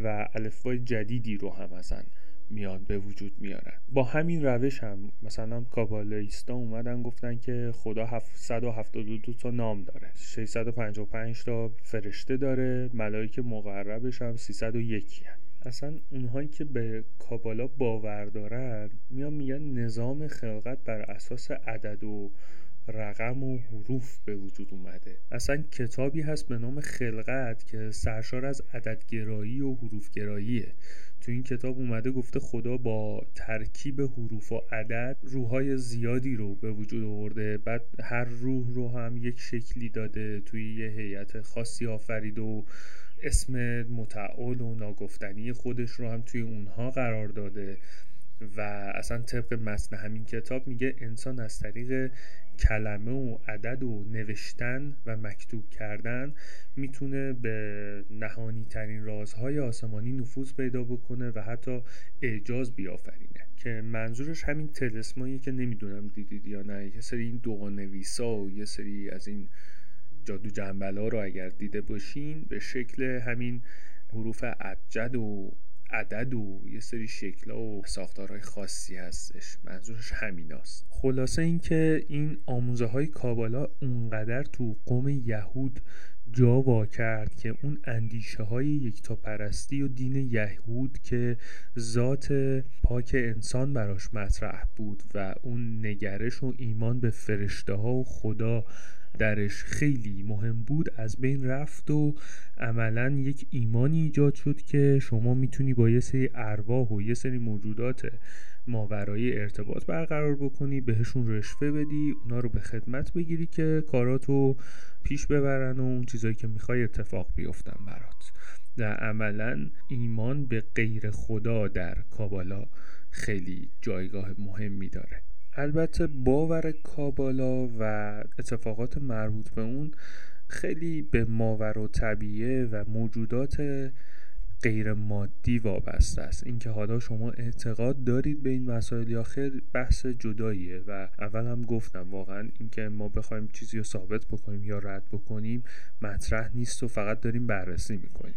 و الفبای جدیدی رو هم ازن میان به وجود میارن. با همین روش هم مثلا کابالایستا اومدن گفتن که خدا 772 تا نام داره، 655 تا فرشته داره، ملائک مقربش هم 301 هست. اصلا اونهایی که به کابالا باور دارن میان میگن نظام خلقت بر اساس عدد و رقم و حروف به وجود اومده، اصلا کتابی هست به نام خلقت که سرشار از عددگرایی و حروفگراییه. تو این کتاب اومده گفته خدا با ترکیب حروف و عدد روحای زیادی رو به وجود آورده، بعد هر روح رو هم یک شکلی داده، توی یه هیئت خاصی آفرید و اسم متعال و ناگفتنی خودش رو هم توی اونها قرار داده و اصلا طبق متن همین کتاب میگه انسان از طریق کلمه و عدد و نوشتن و مکتوب کردن میتونه به نهانی ترین رازهای آسمانی نفوذ پیدا بکنه و حتی اعجاز بیافرینه، که منظورش همین تلسماییه که نمیدونم دیدید یا نه، یه سری این دعانویسا و یه سری از این جادو جنبلا رو اگر دیده باشین به شکل همین حروف ابجد و عدد و یه سری شکل‌ها و ساختارهای خاصی هستش، منظورش همیناست. خلاصه این که این آموزه‌های کابالا اونقدر تو قوم یهود جا وا کرد که اون اندیشه‌های یکتاپرستی و دین یهود که ذات پاک انسان براش مطرح بود و اون نگرش و ایمان به فرشته‌ها و خدا درش خیلی مهم بود از بین رفت و عملا یک ایمانی ایجاد شد که شما میتونی با یه سری ارواح و یه سری موجودات ماورایی ارتباط برقرار بکنی، بهشون رشوه بدی، اونا رو به خدمت بگیری که کاراتو پیش ببرن و اون چیزایی که میخوای اتفاق بیفتن برات. در عملا ایمان به غیر خدا در کابالا خیلی جایگاه مهمی داره. البته باور کابالا و اتفاقات مربوط به اون خیلی به ماوراء طبیعه و موجودات غیر مادی وابسته است. اینکه حالا شما اعتقاد دارید به این مسائل یا خیر بحث جداییه و اول هم گفتم واقعا اینکه ما بخوایم چیزی رو ثابت بکنیم یا رد بکنیم مطرح نیست و فقط داریم بررسی میکنیم.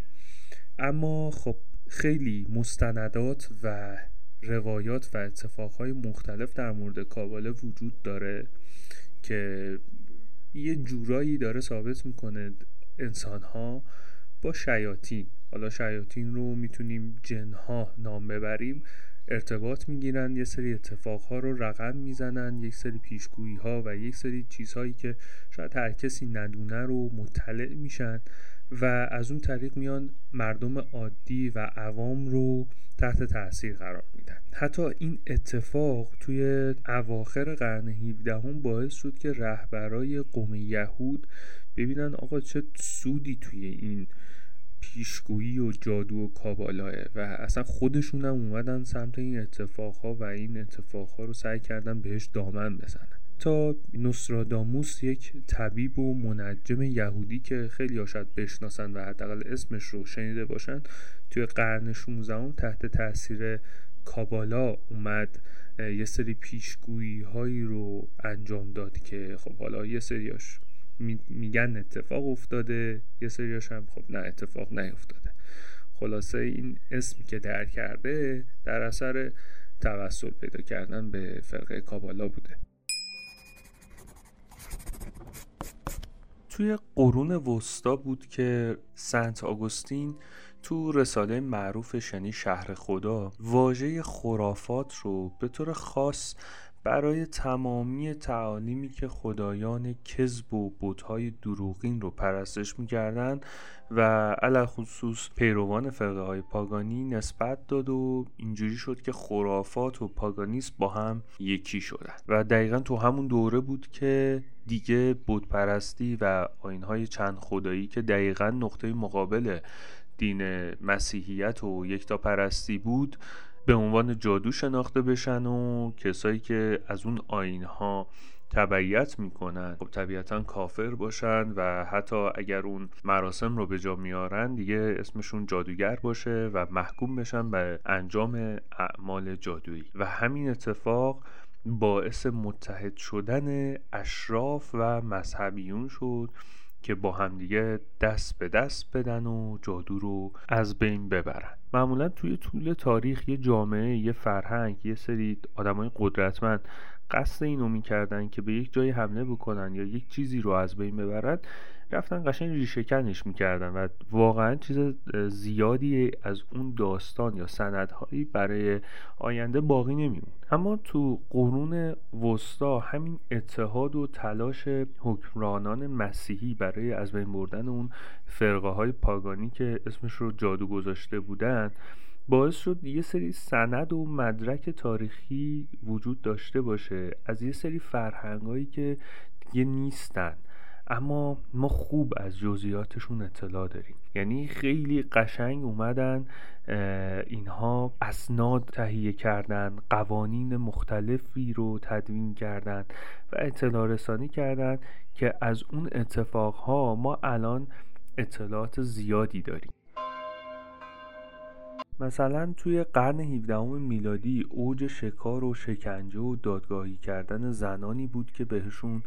اما خب خیلی مستندات و روایات و اتفاقهای مختلف در مورد کابالا وجود داره که یه جورایی داره ثابت میکنه انسانها با شیاطین، حالا شیاطین رو میتونیم جنها نام ببریم، ارتباط میگیرن، یه سری اتفاقها رو رقم میزنن، یک سری پیشگویی ها و یک سری چیزهایی که شاید هر کسی ندونه رو مطلع میشن و از اون طریق میان مردم عادی و عوام رو تحت تأثیر قرار میدن. حتی این اتفاق توی اواخر قرن 17 هم باعث شد که رهبرای قوم یهود ببینن آقا چه سودی توی این پیشگویی و جادو و کابالاه و اصلا خودشون هم اومدن سمت این اتفاقها و این اتفاقها رو سعی کردن بهش دامن بزنن. تا نوستراداموس، یک طبیب و منجم یهودی که خیلی شاید بشناسن و حداقل اسمش رو شنیده باشن، توی قرن 16 تحت تاثیر کابالا اومد یه سری پیشگویی هایی رو انجام داد که خب حالا یه سریاش میگن اتفاق افتاده، یه سریاش هم خب نه اتفاق نیفتاده. خلاصه این اسمی که در کرده در اثر توسل پیدا کردن به فرقه کابالا بوده. توی قرون وسطا بود که سنت آگوستین تو رساله معروفش یعنی شهر خدا واژه خرافات رو به طور خاص برای تمامی تعالیمی که خدایان کذب و بت‌های دروغین رو پرستش می‌کردن و علالخصوص پیروان فرقه‌های پاگانی نسبت داد و اینجوری شد که خرافات و پاگانیسم با هم یکی شدن و دقیقاً تو همون دوره بود که دیگه بت پرستی و آیین‌های چند خدایی که دقیقاً نقطه مقابل دین مسیحیت و یکتاپرستی بود به عنوان جادو شناخته بشن و کسایی که از اون آیین‌ها تبعیت میکنن خب طبیعتاً کافر باشن و حتی اگر اون مراسم رو به جا میارن دیگه اسمشون جادوگر باشه و محکوم بشن به انجام اعمال جادویی. و همین اتفاق باعث متحد شدن اشراف و مذهبیون شد که با هم دیگه دست به دست بدن و جادو رو از بین ببرن. معمولا توی طول تاریخ یه جامعه، یه فرهنگ، یه سری آدمای قدرتمند قصد اینو می‌کردن که به یک جای حمله بکنن یا یک چیزی رو از بین ببرن، رفتن قشنگ ریشه‌کنش می‌کردن و واقعا چیز زیادی از اون داستان یا سندهایی برای آینده باقی نمیمون. اما تو قرون وسطا همین اتحاد و تلاش حکمرانان مسیحی برای از بین بردن اون فرقه‌های پاگانی که اسمش رو جادو گذاشته بودن باعث شد یه سری سند و مدرک تاریخی وجود داشته باشه از یه سری فرهنگایی که دیگه نیستن، اما ما خوب از جزئیاتشون اطلاع داریم. یعنی خیلی قشنگ اومدن اینها اسناد تهیه کردن، قوانین مختلفی رو تدوین کردن و اطلاع رسانی کردن که از اون اتفاقها ما الان اطلاعات زیادی داریم. مثلا توی قرن 17 میلادی اوج شکار و شکنجه و دادگاهی کردن زنانی بود که بهشون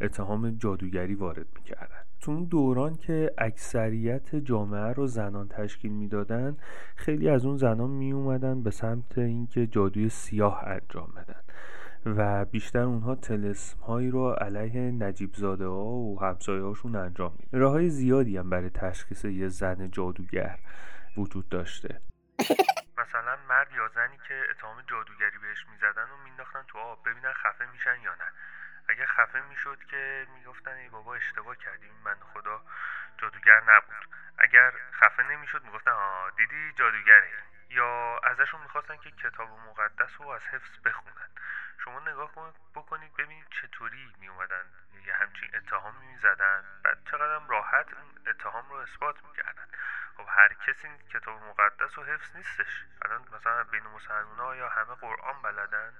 اتهام جادوگری وارد میکردن. تو اون دوران که اکثریت جامعه رو زنان تشکیل میدادن، خیلی از اون زنان میومدن به سمت اینکه جادوی سیاه انجام بدن و بیشتر اونها طلسم هایی رو علیه نجیب زاده ها و همسایه هاشون انجام میدن. راه های زیادی هم برای تشخیص یه زن جادوگر وجود داشته. مثلا مرد یا زنی که اتهام جادوگری بهش میزدن و مینداختن تو آب ببینن خفه میشن یا نه. اگه خفه میشد که میگفتن ای بابا اشتباه کردیم، من خدا جادوگر نبود. اگر خفه نمیشد میگفتن آ دیدی جادوگره. یا ازشون میخواستن که کتاب مقدس رو از حفظ بخونن. شما نگاه بکنید ببینید چطوری میومدن یه همچین اتهامی میزدن، بعد چقدر راحت اون اتهام رو اثبات میکردن. خب هر کسی کتاب مقدس و حفظ نیستش. الان مثلا بین مسلمان‌ها یا همه قرآن بلدن.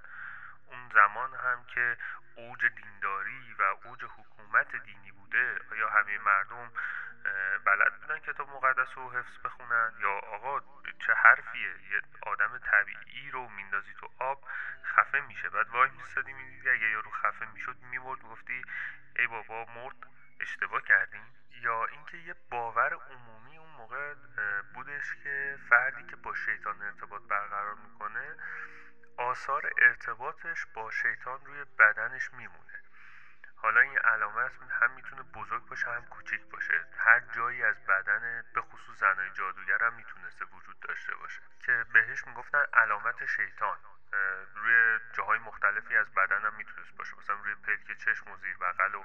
اون زمان هم که اوج دینداری و اوج حکومت دینی بوده، آیا همه مردم بلد بودن کتاب مقدس و حفظ بخونن؟ یا آقا چه حرفیه، یه آدم طبیعی رو میندازی تو آب خفه میشه، بعد وای میستادی میدیدی اگه یارو خفه میشد میمرد، میگفتی ای بابا مرد اشتباه کردیم. یا اینکه یه باور عمومی اون موقع بودش که فردی که با شیطان ارتباط برقرار میکنه آثار ارتباطش با شیطان روی بدنش میمونه. حالا این علامت هم میتونه بزرگ باشه هم کوچیک باشه، هر جایی از بدن به خصوص زنای جادوگر هم میتونسته وجود داشته باشه که بهش میگفتن علامت شیطان. روی جاهای مختلفی از بدن هم میتونست باشه، مثلا روی پلک چشم و زیر بغل و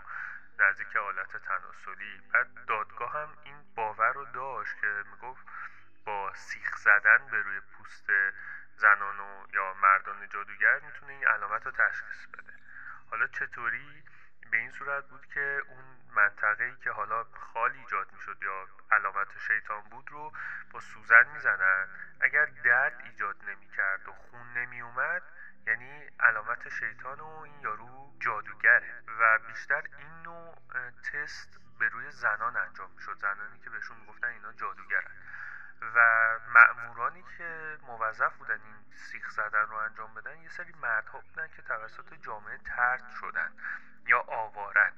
نزدیک آلت تناسلی. بعد دادگاه هم این باور رو داشت که میگفت با سیخ زدن به روی پوست زنان و یا مردان جادوگر میتونه این علامت رو تشخیص بده. حالا چطوری؟ به این صورت بود که اون منطقه‌ای که حالا خالی ایجاد میشد یا علامت شیطان بود رو با سوزن میزنن. اگر درد ایجاد نمیکرد و خون نمیومد یعنی علامت شیطان و این یارو جادوگره. و بیشتر این نوع تست به روی زنان انجام میشد، زنانی که بهشون میگفتن اینا جادوگرن. و مأمورانی که موظف بودن این سیخ زدن رو انجام بدن یه سری مردها بودن که توسط جامعه طرد شدن یا آوارن.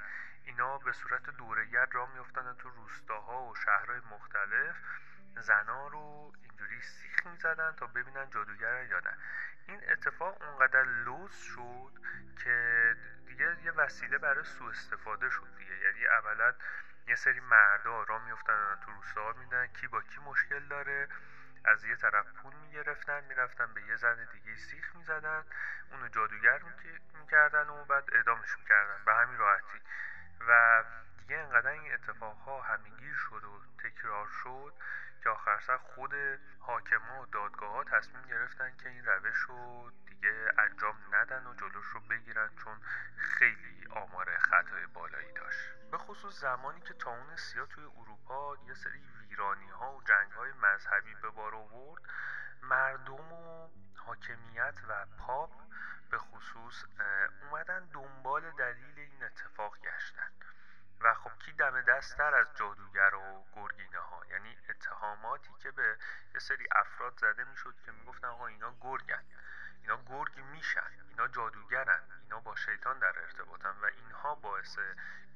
اینا به صورت دوره‌گرد راه میافتادن تو روستاها و شهرهای مختلف، زنا رو اینجوری سیخ میزدن تا ببینن جادوگرن یا نه. این اتفاق اونقدر لوس شد که دیگه یه وسیله برای سوء استفاده شد دیگه. یعنی اولا یه سری مردا راه میافتادن تو روستاها، میدن کی با کی مشکل داره، از یه طرف پول میگرفتن میرفتن به یه زن دیگه سیخ میزدن، اونو جادوگر میکردن و بعد اعدامش میکردن به همین راحتی. و دیگه انقدر این اتفاقها همگیر شد و تکرار شد که آخر سر خود حاکما و دادگاه‌ها تصمیم گرفتن که این روش رو دیگه انجام ندن و جلوش رو بگیرن، چون خیلی آمار خطای بالایی داشت. به خصوص زمانی که طاعون سیاه توی اروپا یه سری ویرانی‌ها و جنگ‌های مذهبی به بار آورد، مردم و حاکمیت و پاپ به خصوص اومدن دنبال دلیل این اتفاق گشتن. و خب کی دم دست‌تر از جادوگر و گرگینه‌ها؟ یعنی اتهاماتی که به یه سری افراد زده میشد که میگفتن آقا اینا گرگن، اینا گرگ میشن، اینا جادوگرن، اینا با شیطان در ارتباطن و اینها باعث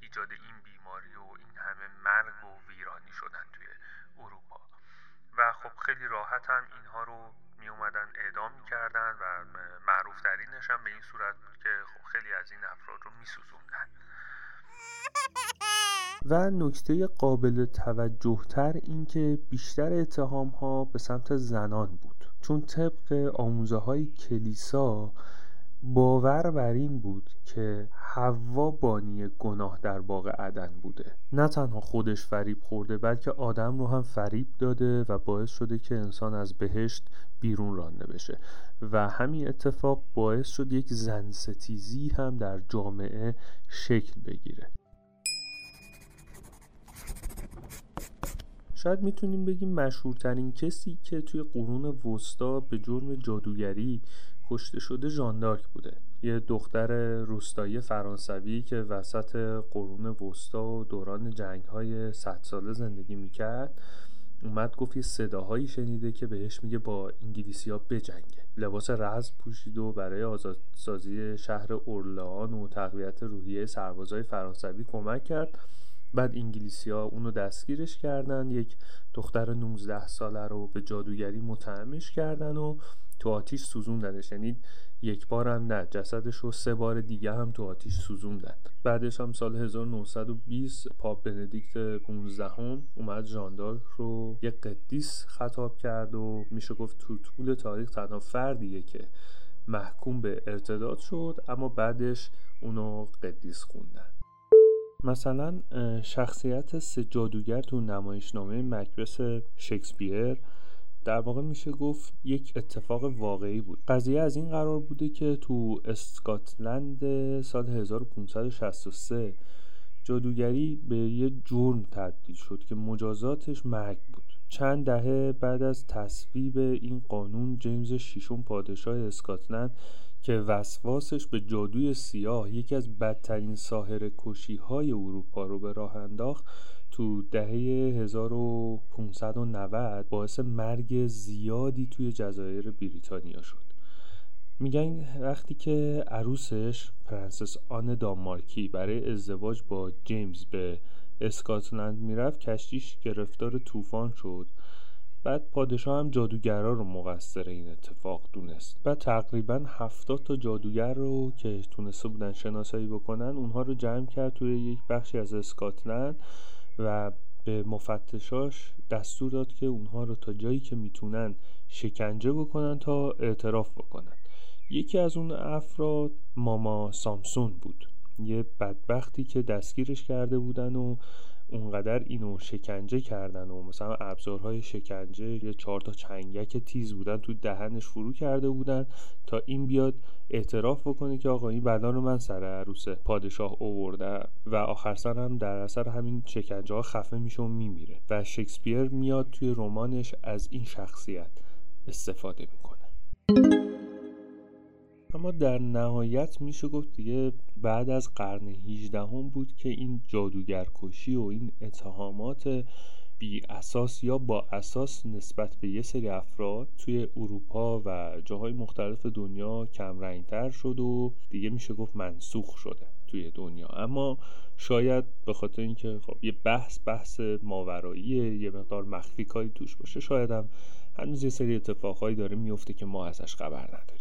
ایجاد این بیماری و این همه مرگ و ویرانی شدن توی اروپا. و خب خیلی راحت هم اینها رو می اومدن اعدام می‌کردن و معروف ترینش هم به این صورت بود که خب خیلی از این افراد رو میسوزوندن. و نکته قابل توجه تر این که بیشتر اتهام ها به سمت زنان بود، چون طبق آموزه های کلیسا باور بر این بود که حوا بانی گناه در باغ عدن بوده. نه تنها خودش فریب خورده بلکه آدم رو هم فریب داده و باعث شده که انسان از بهشت بیرون رانده بشه. و همین اتفاق باعث شد یک زن ستیزی هم در جامعه شکل بگیره. شاید میتونیم بگیم مشهورترین کسی که توی قرون وسطا به جرم جادوگری کشته شده جان دارک بوده، یه دختر روستایی فرانسوی که وسط قرون وسطا دوران جنگ‌های 100 ساله زندگی میکرد. اومد گفت یه صداهایی شنیده که بهش میگه با انگلیسی‌ها بجنگه. لباس رزم پوشید و برای آزادسازی شهر اورلئان و تقویت روحیه سربازای فرانسوی کمک کرد. بعد انگلیسی‌ها اونو دستگیرش کردن، یک دختر 19 ساله رو به جادوگری متهمش کردن و تو آتیش سوزوندنش، یعنی یک بار هم نه، جسدش رو 3 بار دیگه هم تو آتیش سوزوندن. بعدش هم سال 1920 پاپ بندیکت 15 اومد جان دارک رو یک قدیس خطاب کرد و میشه گفت تو طول تاریخ تنها فردیه که محکوم به ارتداد شد، اما بعدش اونو قدیس خوندن. مثلا شخصیت 3 جادوگر تو نمایشنامه مکبث شکسپیر در واقع میشه گفت یک اتفاق واقعی بود. قضیه از این قرار بوده که تو اسکاتلند سال 1563 جادوگری به یه جرم تبدیل شد که مجازاتش مرگ بود. چند دهه بعد از تصویب این قانون، جیمز ششم پادشاه اسکاتلند که وسواسش به جادوی سیاه یکی از بدترین ساحره‌کشی‌های اروپا رو به راه انداخت، تو دهه 1590 باعث مرگ زیادی توی جزایر بریتانیا شد. میگن وقتی که عروسش پرنسس آنه دانمارکی برای ازدواج با جیمز به اسکاتلند میرفت، کشتیش گرفتار طوفان شد. بعد پادشاه هم جادوگرا رو مقصر این اتفاق دونست. بعد تقریبا 70 تا جادوگر رو که تونسته بودن شناسایی بکنن، اونها رو جمع کرد توی یک بخشی از اسکاتلند و به مفتشاش دستور داد که اونها رو تا جایی که میتونن شکنجه بکنن تا اعتراف بکنن. یکی از اون افراد ماما سامسون بود، یه بدبختی که دستگیرش کرده بودن و اونقدر اینو شکنجه کردن و مثلا ابزارهای شکنجه یه 4 تا چنگک تیز بودن تو دهنش فرو کرده بودن تا این بیاد اعتراف بکنه که آقا این بلا رو من سر عروس پادشاه آوردم، و آخر سر هم در اثر همین شکنجه ها خفه میشه و میمیره. و شکسپیر میاد توی رمانش از این شخصیت استفاده میکنه. اما در نهایت میشه گفت دیگه بعد از قرن 18 هم بود که این جادوگرکشی و این اتهامات بی اساس یا با اساس نسبت به یه سری افراد توی اروپا و جاهای مختلف دنیا کم رنگتر شد و دیگه میشه گفت منسوخ شده توی دنیا. اما شاید به خاطر اینکه خب یه بحث ماوراییه، یه مقدار مخفی کاری توش باشه، شاید هم هنوز یه سری اتفاقایی داره میفته که ما ازش خبر نداریم.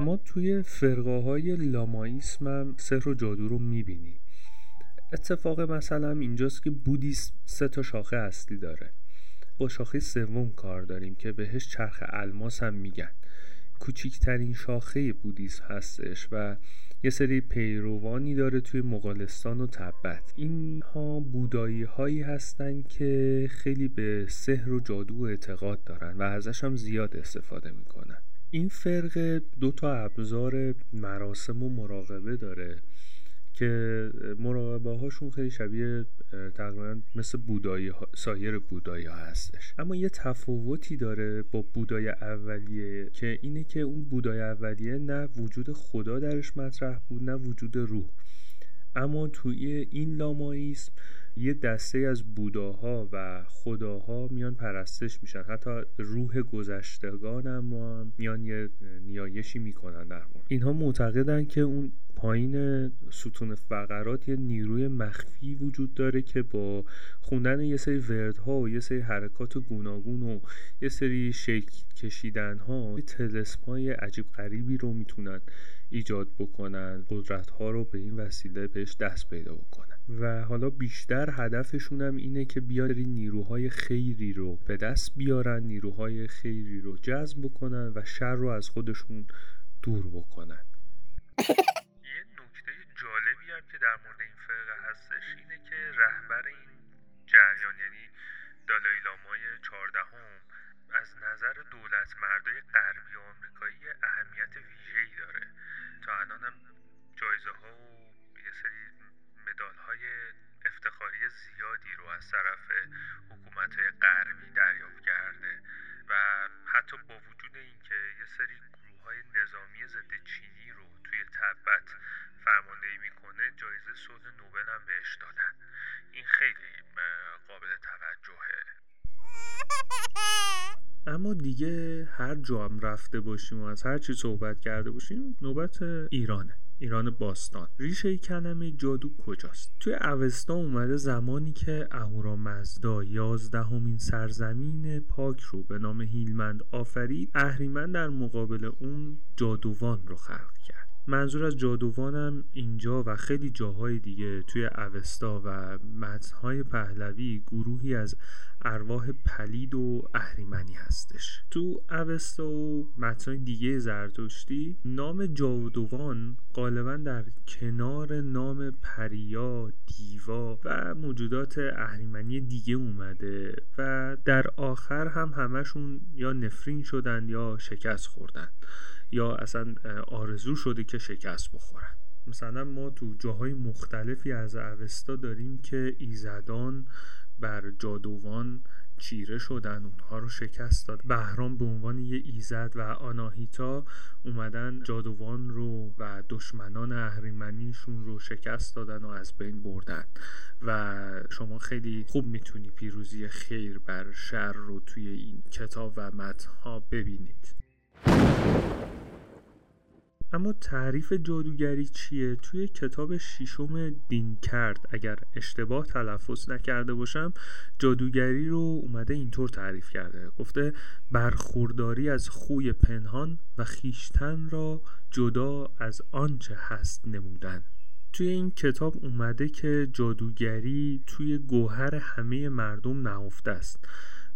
ما توی فرقه‌های لاماییسم هم سحر و جادو رو می‌بینیم. اتفاق مثلا اینجاست که بودیسم 3 تا شاخه اصلی داره. با شاخه 3 کار داریم که بهش چرخ الماس هم میگن. کوچکترین شاخه بودیسم هستش و یه سری پیروانی داره توی مغولستان و تبت. اینها بودایی هایی هستن که خیلی به سحر و جادو اعتقاد دارن و ازش هم زیاد استفاده میکنن. این فرقه 2 تا ابزار مراسم و مراقبه داره که مراقبه هاشون خیلی شبیه تقریبا مثل سایر بودایی ها هستش، اما یه تفاوتی داره با بودای اولیه که اینه که اون بودای اولیه نه وجود خدا درش مطرح بود نه وجود روح، اما توی این لاماییسم یه دسته از بوداها و خداها میان پرستش میشن، حتی روح گذشتگان هم میان یه نیایشی میکنن در مورد اینها. معتقدن که اون پایین ستون فقرات یه نیروی مخفی وجود داره که با خوندن یه سری وردها و یه سری حرکات گوناگون و یه سری شکل کشیدنها طلسم‌های عجیب غریبی رو میتونن ایجاد بکنن، قدرت‌ها رو به این وسیله بهش دست پیدا بکنن. و حالا بیشتر هدفشون هم اینه که بیاری نیروهای خیری رو به دست بیارن، نیروهای خیری رو جذب بکنن و شر رو از خودشون دور بکنن. یه نکته جالبی هم که در مورد این فرقه هستش اینه که رهبر این جریان یعنی دالای لامای 14 از نظر دولت مردای غربی آمریکایی اهمیت ویژه‌ای داره. رو از طرف حکومت‌های غربی دریافت کرده و حتی با وجود اینکه یه سری گروه‌های نظامی ضد چینی رو توی تبت فرماندهی میکنه، جایزه صلح نوبل هم بهش دادن. این خیلی قابل توجهه. اما دیگه هر جا هم رفته باشیم و از هر چی صحبت کرده باشیم، نوبت ایرانه. ایران باستان. ریشه کلمه جادو کجاست؟ توی اوستا اومده زمانی که اهورامزدا 11مین سرزمین پاک رو به نام هیلمند آفرید، اهریمن در مقابل اون جادوان رو خلق کرد. منظور از جادوانم اینجا و خیلی جاهای دیگه توی اوستا و متن‌های پهلوی گروهی از ارواح پلید و اهریمنی هستش. تو اوستا و متن‌های دیگه زرتشتی نام جادوان غالبا در کنار نام پریا، دیوا و موجودات اهریمنی دیگه اومده و در آخر هم همشون یا نفرین شدن یا شکست خوردن یا اصلا آرزو شده که شکست بخورن. مثلا ما تو جاهای مختلفی از اوستا داریم که ایزدان بر جادوان چیره شدن، اونها رو شکست داد. بهرام به عنوان یه ایزد و آناهیتا اومدن جادوان رو و دشمنان اهریمنیشون رو شکست دادن و از بین بردن و شما خیلی خوب میتونی پیروزی خیر بر شر رو توی این کتاب و متن‌ها ببینید. اما تعریف جادوگری چیه؟ توی کتاب شیشوم دین کرد، اگر اشتباه تلفظ نکرده باشم، جادوگری رو اومده اینطور تعریف کرده. گفته برخورداری از خوی پنهان و خیشتن را جدا از آنچه هست نمودن. توی این کتاب اومده که جادوگری توی گوهر همه مردم نهفته است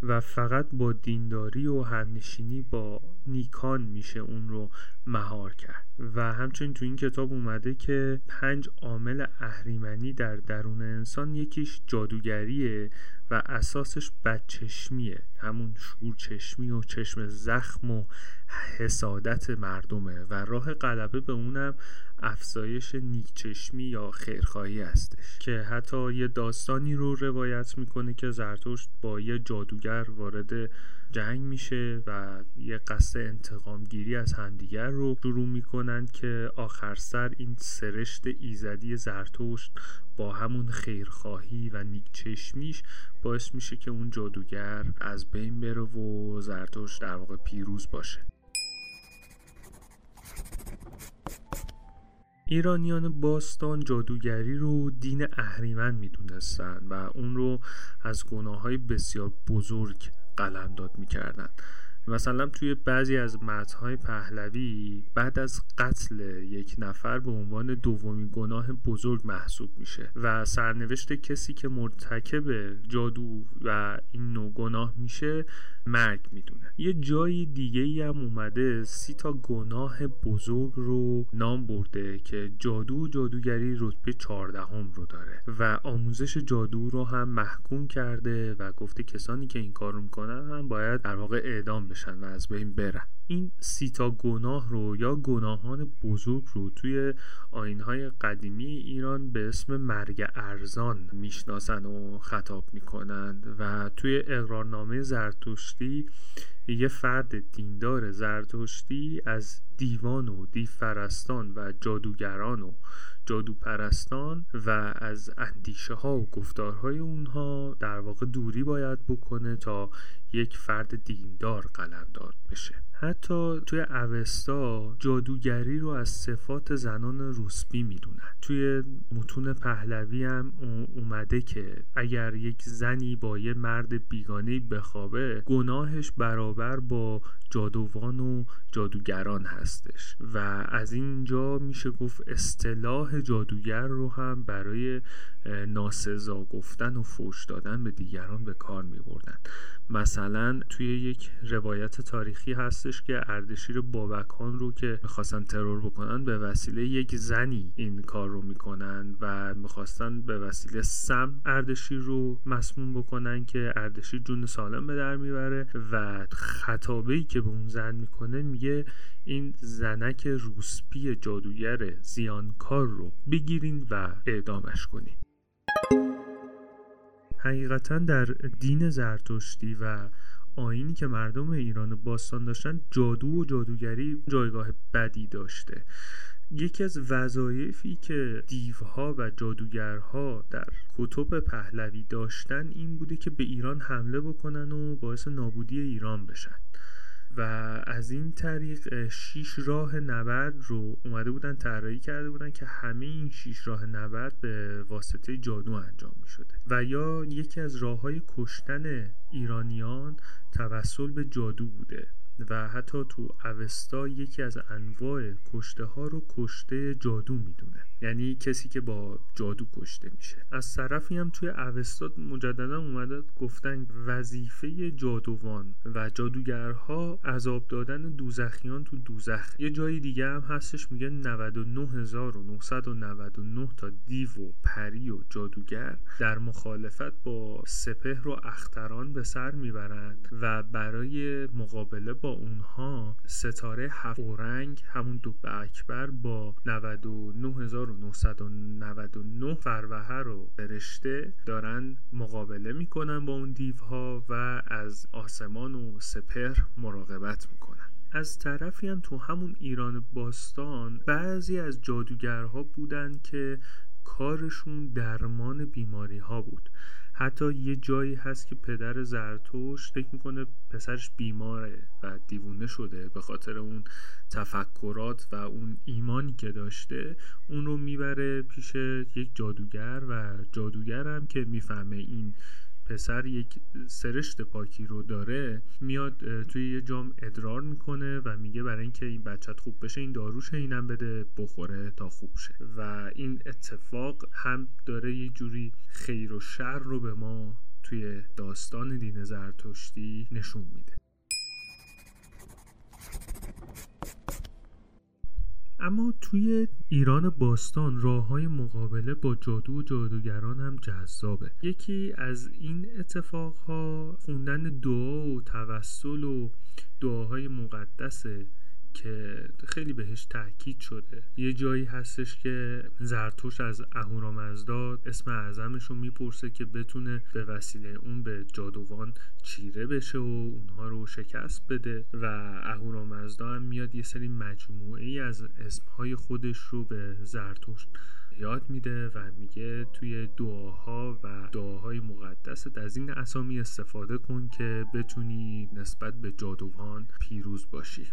و فقط با دینداری و همنشینی با نیکان میشه اون رو مهار کرد. و همچنین تو این کتاب اومده که 5 عامل اهریمنی در درون انسان، یکیش جادوگریه و اساسش بدچشمیه، همون شورچشمی و چشم زخم و حسادت مردمه و راه غلبه به اونم افزایش نیکچشمی یا خیرخواهی هستش که حتی یه داستانی رو روایت میکنه که زرتشت با یه جادوگر وارد جنگ میشه و یه قصد انتقامگیری از همدیگر رو شروع میکنن که آخر سر این سرشت ایزدی زرتشت با همون خیرخواهی و نیکچشمیش باعث میشه که اون جادوگر از بین بره و زرتشت در واقع پیروز باشه. ایرانیان باستان جادوگری رو دین اهریمن میدونستن و اون رو از گناه‌های بسیار بزرگ قلمداد میکردن. مثلا توی بعضی از متن‌های پهلوی بعد از قتل یک نفر به عنوان دومین گناه بزرگ محسوب میشه و سرنوشت کسی که مرتکب جادو و این نوع گناه میشه مرگ میدونه. یه جای دیگه‌ای هم اومده 30 گناه بزرگ رو نام برده که جادو و جادوگری رتبه 14 رو داره و آموزش جادو رو هم محکوم کرده و گفته کسانی که این کار رو میکنن هم باید در واقع اعدام بشن و از بین برن. این 30 گناه رو یا گناهان بزرگ رو توی آیین‌های قدیمی ایران به اسم مرگ ارزان میشناسن و خطاب میکنند و توی اقرارنامه زرتشتی یه فرد دیندار زرتشتی از دیوان و دیوپرستان و جادوگران و جادوپرستان و از اندیشه ها و گفتارهای اونها در واقع دوری باید بکنه تا یک فرد دیندار قلمداد بشه. حتی توی اوستا جادوگری رو از صفات زنان روسبی میدونن. توی متون پهلوی هم اومده که اگر یک زنی با یه مرد بیگانه بخوابه، گناهش برابر با جادوان و جادوگران هستش و از اینجا میشه گفت اصطلاح جادوگر رو هم برای ناسزا گفتن و فوش دادن به دیگران به کار میبردن. مثلا توی یک روایت تاریخی هستش که اردشیر بابکان رو که میخواستن ترور بکنن به وسیله یک زنی این کار رو میکنن و میخواستن به وسیله سم اردشیر رو مسموم بکنن که اردشیر جون سالم به در میبره و خطابه‌ای که به اون زن میکنه میگه این زنک روسپی جادوگر زیانکار رو بگیرین و اعدامش کنین. حقیقتا در دین زرتشتی و آیینی که مردم ایران باستان داشتن جادو و جادوگری جایگاه بدی داشته. یکی از وظایفی که دیوها و جادوگرها در کتب پهلوی داشتن این بوده که به ایران حمله بکنن و باعث نابودی ایران بشن و از این طریق 6 راه نبرد رو اومده بودن طراحی کرده بودن که همه این 6 راه نبرد به واسطه جادو انجام می شده و یا یکی از راه‌های کشتن ایرانیان توسل به جادو بوده و حتی تو اوستا یکی از انواع کشته ها رو کشته جادو میدونه، یعنی کسی که با جادو کشته میشه. از طرفی هم توی اوستا مجددا اومده گفتن وظیفه جادوان و جادوگرها عذاب دادن دوزخیان تو دوزخ. یه جای دیگه هم هستش میگه 99999 تا دیو و پری و جادوگر در مخالفت با سپهر و اختران به سر میبرند و برای مقابله با اونها ستاره هفت‌رنگ همون دو به اکبر با 99999 فروهه رو فرشته دارن مقابله میکنن با اون دیوها و از آسمان و سپهر مراقبت میکنن. از طرفی هم تو همون ایران باستان بعضی از جادوگرها بودن که کارشون درمان بیماری ها بود. حتی یه جایی هست که پدر زرتشت فکر میکنه پسرش بیماره و دیوونه شده، به خاطر اون تفکرات و اون ایمانی که داشته اون رو میبره پیش یک جادوگر و جادوگر هم که میفهمه این پسر یک سرشت پاکی رو داره میاد توی یه جام ادرار میکنه و میگه برای اینکه این بچت خوب بشه این داروشه اینم بده بخوره تا خوب شه و این اتفاق هم داره یه جوری خیر و شر رو به ما توی داستان دین زرتشتی نشون میده. اما توی ایران باستان راه‌های مقابله با جادو و جادوگران هم جذابه. یکی از این اتفاق‌ها خوندن دعا و توسل و دعاهای مقدسه که خیلی بهش تاکید شده. یه جایی هستش که زرتشت از اهورامزدا اسم اعظمش رو میپرسه که بتونه به وسیله اون به جادوان چیره بشه و اونها رو شکست بده و اهورامزدا هم میاد یه سری مجموعه از اسمهای خودش رو به زرتشت یاد میده و میگه توی دعاها و دعاهای مقدست از این اسامی استفاده کن که بتونی نسبت به جادوان پیروز باشی.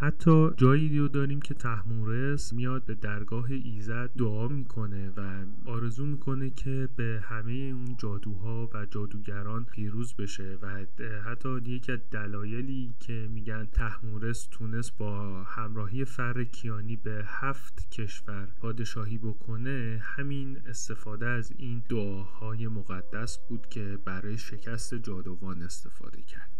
حتی جایی رو داریم که تحمورس میاد به درگاه ایزد دعا میکنه و آرزو میکنه که به همه اون جادوها و جادوگران پیروز بشه و حتی یکی از دلایلی که میگن تحمورس تونست با همراهی فر کیانی به 7 کشور پادشاهی بکنه همین استفاده از این دعاهای مقدس بود که برای شکست جادوان استفاده کرد.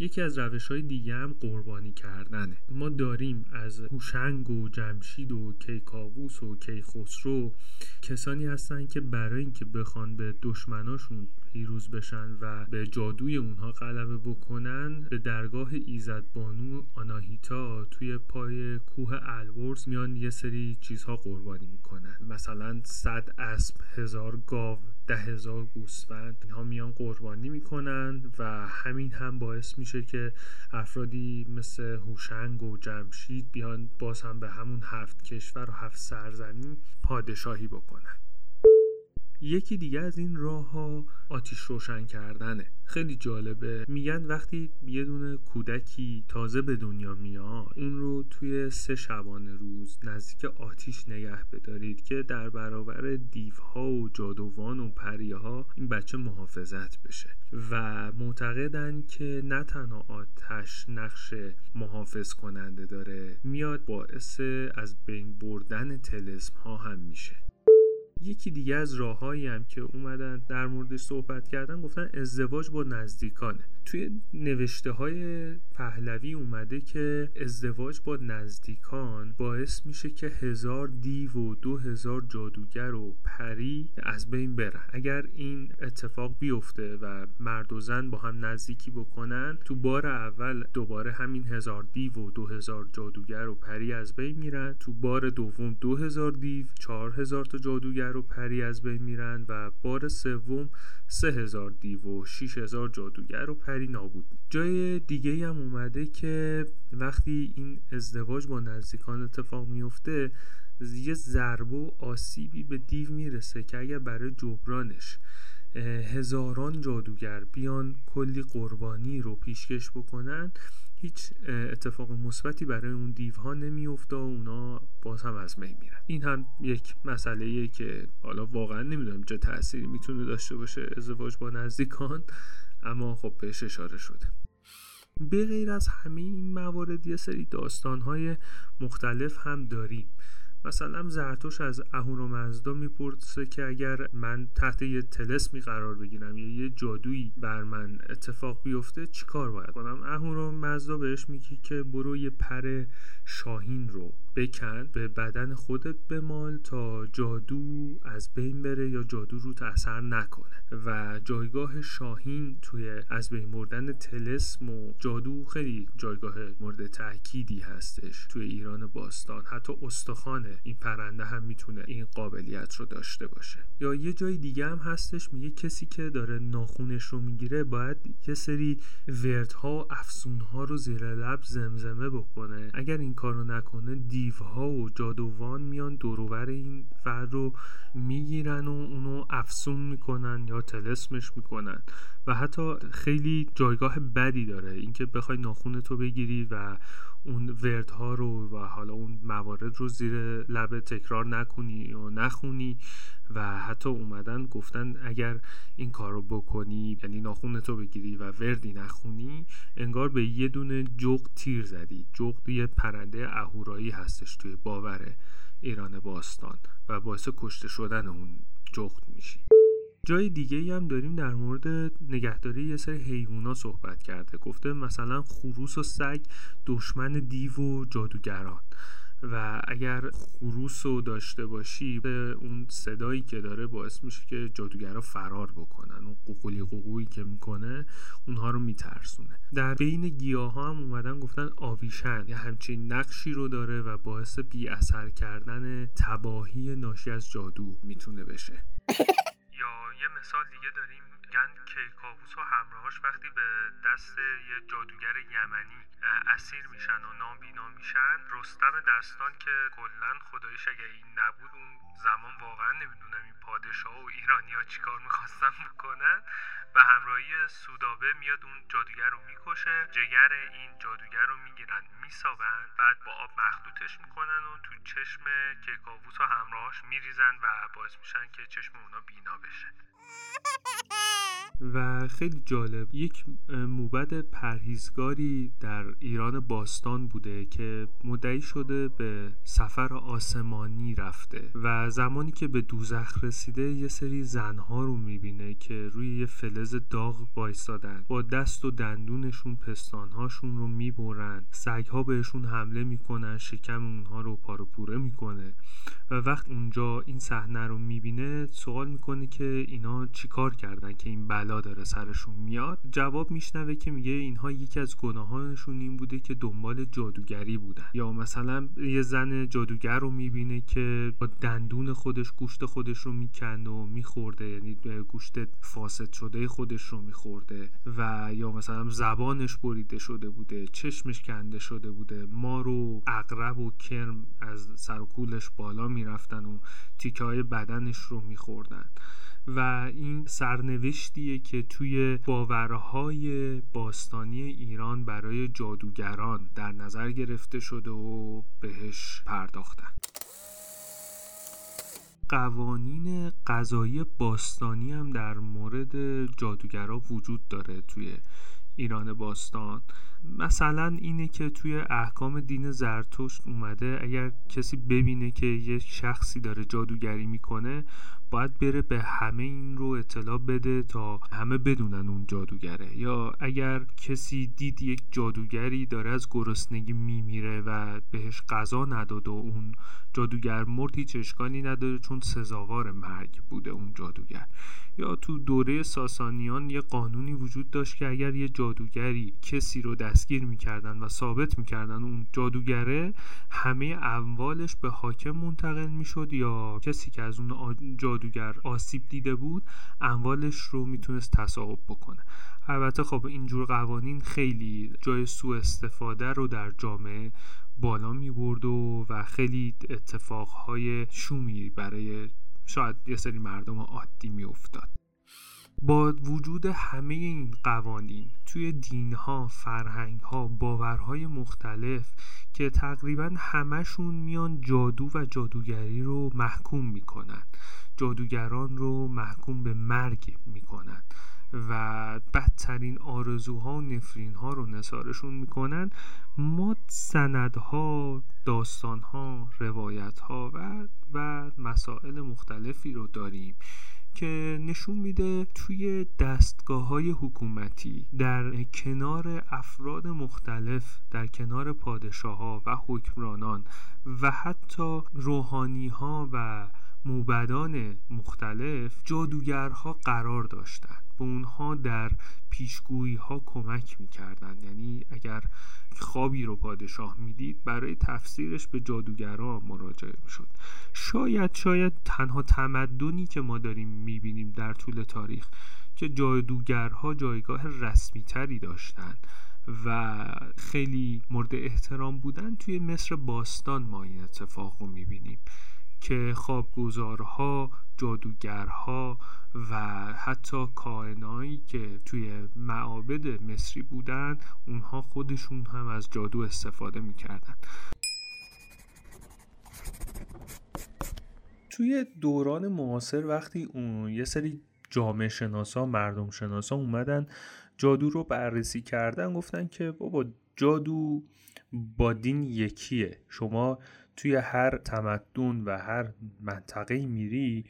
یکی از روش‌های دیگه هم قربانی کردنه. ما داریم از هوشنگ و جمشید و کیکاووس و کیخسرو کسانی هستن که برای اینکه بخوان به دشمناشون پیروز بشن و به جادوی اونها غلبه بکنن به درگاه ایزد بانو آناهیتا توی پای کوه البرز میان یه سری چیزها قربانی میکنن، مثلا 100 اسب، 1000 گاو، 10,000 گوسفند اینها میان قربانی میکنن و همین هم باعث میشه که افرادی مثل هوشنگ و جمشید بیان باز هم به همون 7 کشور و 7 سرزمین پادشاهی بکنن. یکی دیگه از این راه ها آتیش روشن کردنه. خیلی جالبه، میگن وقتی یه دونه کودکی تازه به دنیا میاد اون رو توی 3 شبانه روز نزدیک آتیش نگه بدارید که در برابر دیوها و جادوان و پریها این بچه محافظت بشه و معتقدن که نه تنها آتش نقش محافظ کننده داره میاد باعث از بین بردن طلسم ها هم میشه. یکی دیگه از راه‌هایی هم که اومدن در موردش صحبت کردن گفتن ازدواج با نزدیکانه. توی نوشته های پهلوی اومده که ازدواج با نزدیکان باعث میشه که 1000 دیو و 2000 جادوگر و پری از بین برن. اگر این اتفاق بیفته و مرد و زن با هم نزدیکی بکنن، تو بار اول دوباره همین 1000 دیو و 2000 جادوگر و پری از بین میرن، تو بار دوم 2000 دیو، 4000 تا جادوگر و پری از بین میرن و بار سوم 3000 دیو و 6000 جادوگر و پری نابود. جای دیگه هم اومده که وقتی این ازدواج با نزدیکان اتفاق میفته، یه ضربه و آسیبی به دیو میرسه که اگر برای جبرانش هزاران جادوگر بیان کلی قربانی رو پیشکش بکنن، هیچ اتفاق مثبتی برای اون دیوها نمیفته و اونا باز هم از بین میرن. این هم یک مسئله‌ایه که حالا واقعا نمیدونم چه تأثیری میتونه داشته باشه ازدواج با نزدیکان، اما خب بهش اشاره شده. به غیر از همه این موارد یه سری داستان‌های مختلف هم داریم. مثلا زرتشت از اهورامزدا میپرسه که اگر من تحت یه طلسمی قرار بگیرم یا یه جادویی بر من اتفاق بیفته چیکار باید کنم؟ اهورامزدا بهش میگه که برو یه پر شاهین رو بکن، به بدن خودت بمال تا جادو از بین بره یا جادو رو تأثیر نکنه. و جایگاه شاهین توی از بین بردن طلسم و جادو خیلی جایگاه مورد تأکیدی هستش توی ایران باستان. حتی استخوان این پرنده هم میتونه این قابلیت رو داشته باشه. یا یه جای دیگه هم هستش، میگه کسی که داره ناخونش رو میگیره باید یه سری وردها و افسونها رو زیر لب زمزمه بکنه. اگر این کارو نکنه دیوها و جادوان میان دوروبر این فرد رو میگیرن و اونو افسون میکنن یا طلسمش میکنن. و حتی خیلی جایگاه بدی داره اینکه بخوای ناخونتو بگیری و اون وردها رو و حالا اون موارد رو زیر لب تکرار نکنی و نخونی. و حتی اومدن گفتن اگر این کار رو بکنی، یعنی ناخونتو بگیری و وردی نخونی، انگار به یه دونه جغد تیر زدی. جغد یه پرنده اهورایی هستش توی باور ایران باستان و باعث کشته شدن اون جغد میشی. جای دیگه هم داریم در مورد نگهداری یه سری حیوونا صحبت کرده. گفته مثلا خروس و سگ دشمن دیو و جادوگران، و اگر خروس رو داشته باشی اون صدایی که داره باعث میشه که جادوگرها فرار بکنن. اون قوقولی قوقویی که میکنه اونها رو میترسونه. در بین گیاها هم اومدن گفتن آویشن یه همچین نقشی رو داره و باعث بی اثر کردن تباهی ناشی از جادو میتونه بشه. یا یه مثال دیگه داریم، میگن کیکاووس و همراهاش وقتی به دست یه جادوگر یمنی اسیر میشن و نابینا میشن، رستم دستان که کلن خدایش اگه این نبود اون زمان واقعا نمیدونم این پادشاه و ایرانی ها چی کار میخواستن بکنن، به همراهی سودابه میاد اون جادوگر رو میکشه. جگر این جادوگر رو میگیرن میسابن، بعد با آب مخلوطش میکنن و تو چشم کیکاووس و همراهاش میریزن و باعث میشن که چشم اونا بینا بشه. و خیلی جالب، یک موبد پرهیزگاری در ایران باستان بوده که مدعی شده به سفر آسمانی رفته و زمانی که به دوزخ رسیده یه سری زنها رو میبینه که روی یه فلز داغ وایسادن، با دست و دندونشون پستانهاشون رو میبرن، سگها بهشون حمله میکنن، شکم اونها رو پاره پوره میکنه. و وقت اونجا این صحنه رو میبینه سوال میکنه که اینا چی کار کردن که این بلا داره سرشون میاد. جواب میشنوه که میگه اینها یکی از گناهانشون این بوده که دنبال جادوگری بودن. یا مثلا یه زن جادوگر رو میبینه که با دندون خودش گوشت خودش رو میکند و میخورده، یعنی گوشت فاسد شده خودش رو میخورده. و یا مثلا زبانش بریده شده بوده، چشمش کنده شده بوده، مار و عقرب و کرم از سر و کولش بالا میرفتن و تیکه های بدنش رو میخوردن. و این سرنوشتیه که توی باورهای باستانی ایران برای جادوگران در نظر گرفته شده و بهش پرداختن. قوانین قضایی باستانی هم در مورد جادوگرها وجود داره توی ایران باستان. مثلا اینه که توی احکام دین زرتشت اومده اگر کسی ببینه که یک شخصی داره جادوگری میکنه باید بره به همه این رو اطلاع بده تا همه بدونن اون جادوگره، یا اگر کسی دید یک جادوگری داره از گرسنگی میمیره و بهش غذا نداد و اون جادوگر مرد هیچ اشکالی نداره چون سزاوار مرگ بوده اون جادوگر. یا تو دوره ساسانیان یه قانونی وجود داشت که اگر یه جادوگری کسی رو دستگیر میکردن و ثابت میکردن اون جادوگره، همه اموالش به حاکم منتقل میشد یا کسی که از اون جادوگر آسیب دیده بود اموالش رو میتونست تصاحب بکنه. البته خب اینجور قوانین خیلی جای سوء استفاده رو در جامعه بالا میبرد و خیلی اتفاقهای شومی برای شاید یه سری مردم عادی میافتاد. با وجود همه این قوانین توی دینها، فرهنگها، باورهای مختلف که تقریباً همشون میان جادو و جادوگری رو محکوم میکنن، جادوگران رو محکوم به مرگ میکنن و بدترین آرزوها و نفرینها رو نثارشون میکنن، ما سندها، داستانها، روایتها و مسائل مختلفی رو داریم که نشون میده توی دستگاه‌های حکومتی در کنار افراد مختلف، در کنار پادشاه‌ها و حکمرانان و حتی روحانی‌ها و موبدان مختلف جادوگرها قرار داشتند. به اونها در پیشگویی‌ها کمک می‌کردند، یعنی اگر خوابی رو پادشاه میدید برای تفسیرش به جادوگرها مراجعه می‌شد. شاید تنها تمدنی که ما داریم می‌بینیم در طول تاریخ که جادوگرها جایگاه رسمی تری داشتند و خیلی مورد احترام بودن توی مصر باستان ما این اتفاق رو می‌بینیم که خوابگزارها، جادوگرها و حتی کاهنایی که توی معابد مصری بودن اونها خودشون هم از جادو استفاده میکردن. توی دوران معاصر وقتی اون یه سری جامعه شناسا، مردم شناسا اومدن جادو رو بررسی کردن، گفتن که بابا جادو با دین یکیه، شما توی هر تمدن و هر منطقه میری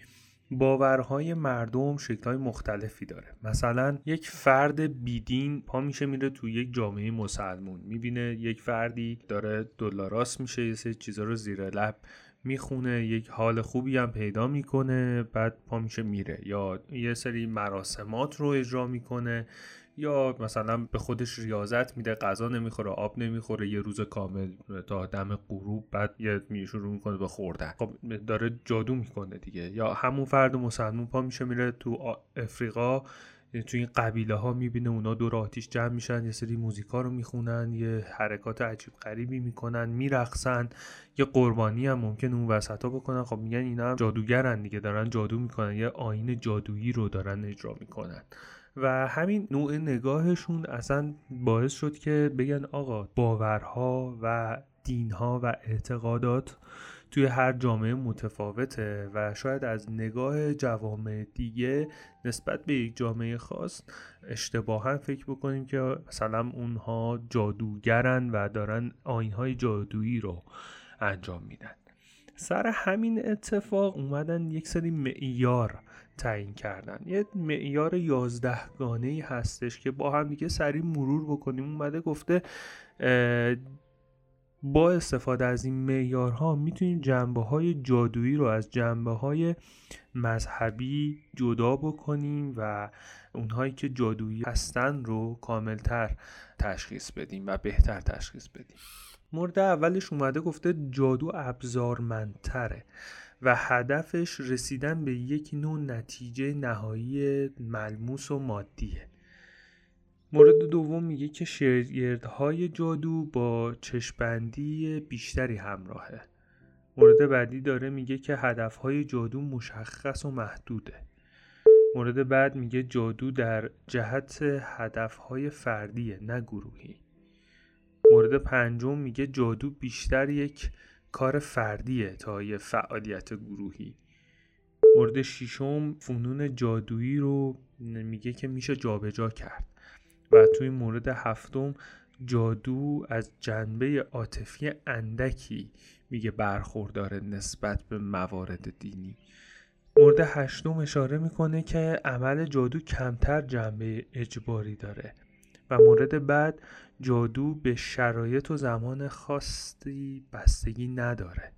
باورهای مردم شکل‌های مختلفی داره. مثلا یک فرد بیدین پا میشه میره توی یک جامعه مسلمون، میبینه یک فردی داره دلاراس میشه، یه سری چیزا رو زیر لب میخونه، یک حال خوبی هم پیدا میکنه، بعد پا میشه میره، یا یه سری مراسمات رو اجرا میکنه، یا مثلا به خودش ریاضت میده، غذا نمیخوره، آب نمیخوره، یه روز کامل تا دم غروب، بعد یه شروع میکنه به خوردن. خب داره جادو میکنه دیگه. یا همون فرد مسلمون پا میشه میره تو افریقا، تو این قبیله ها میبینه اونا دور آتیش جمع میشن، یه سری موزیکا رو میخونن، یه حرکات عجیب غریبی میکنن، میرقصن، یه قربانی هم ممکنه اون وسطا بکنن. خب میگن اینا هم جادوگرن دیگه، دارن جادو میکنن، یه آیین جادویی رو دارن اجرا میکنن. و همین نوع نگاهشون اصلا باعث شد که بگن آقا باورها و دینها و اعتقادات توی هر جامعه متفاوته و شاید از نگاه جوامع دیگه نسبت به یک جامعه خاص اشتباها فکر بکنیم که مثلا اونها جادوگرن و دارن آیین‌های جادویی رو انجام میدن. سر همین اتفاق اومدن یک سری معیار تعیین کردن. یه معیار 11 گانه‌ای هستش که با هم دیگه سریع مرور بکنیم. اومده گفته با استفاده از این معیارها میتونیم جنبه‌های جادویی رو از جنبه‌های مذهبی جدا بکنیم و اونهایی که جادویی هستن رو کاملتر تشخیص بدیم و بهتر تشخیص بدیم. مورد اولش اومده گفته جادو ابزارمندتره و هدفش رسیدن به یک نوع نتیجه نهایی ملموس و مادیه. مورد دوم میگه که شگردهای جادو با چشم‌بندی بیشتری همراهه. مورد بعدی داره میگه که هدفهای جادو مشخص و محدوده. مورد بعد میگه جادو در جهت هدفهای فردیه نه گروهی. مورد پنجم میگه جادو بیشتر یک کار فردیه تا یه فعالیت گروهی. مورد ششم فنون جادویی رو میگه که میشه جابجا کرد. و توی مورد هفتم جادو از جنبه عاطفی اندکی میگه برخورداره نسبت به موارد دینی. مورد 8 اشاره میکنه که عمل جادو کمتر جنبه اجباری داره و مورد بعد جادو به شرایط و زمان خاصی بستگی نداره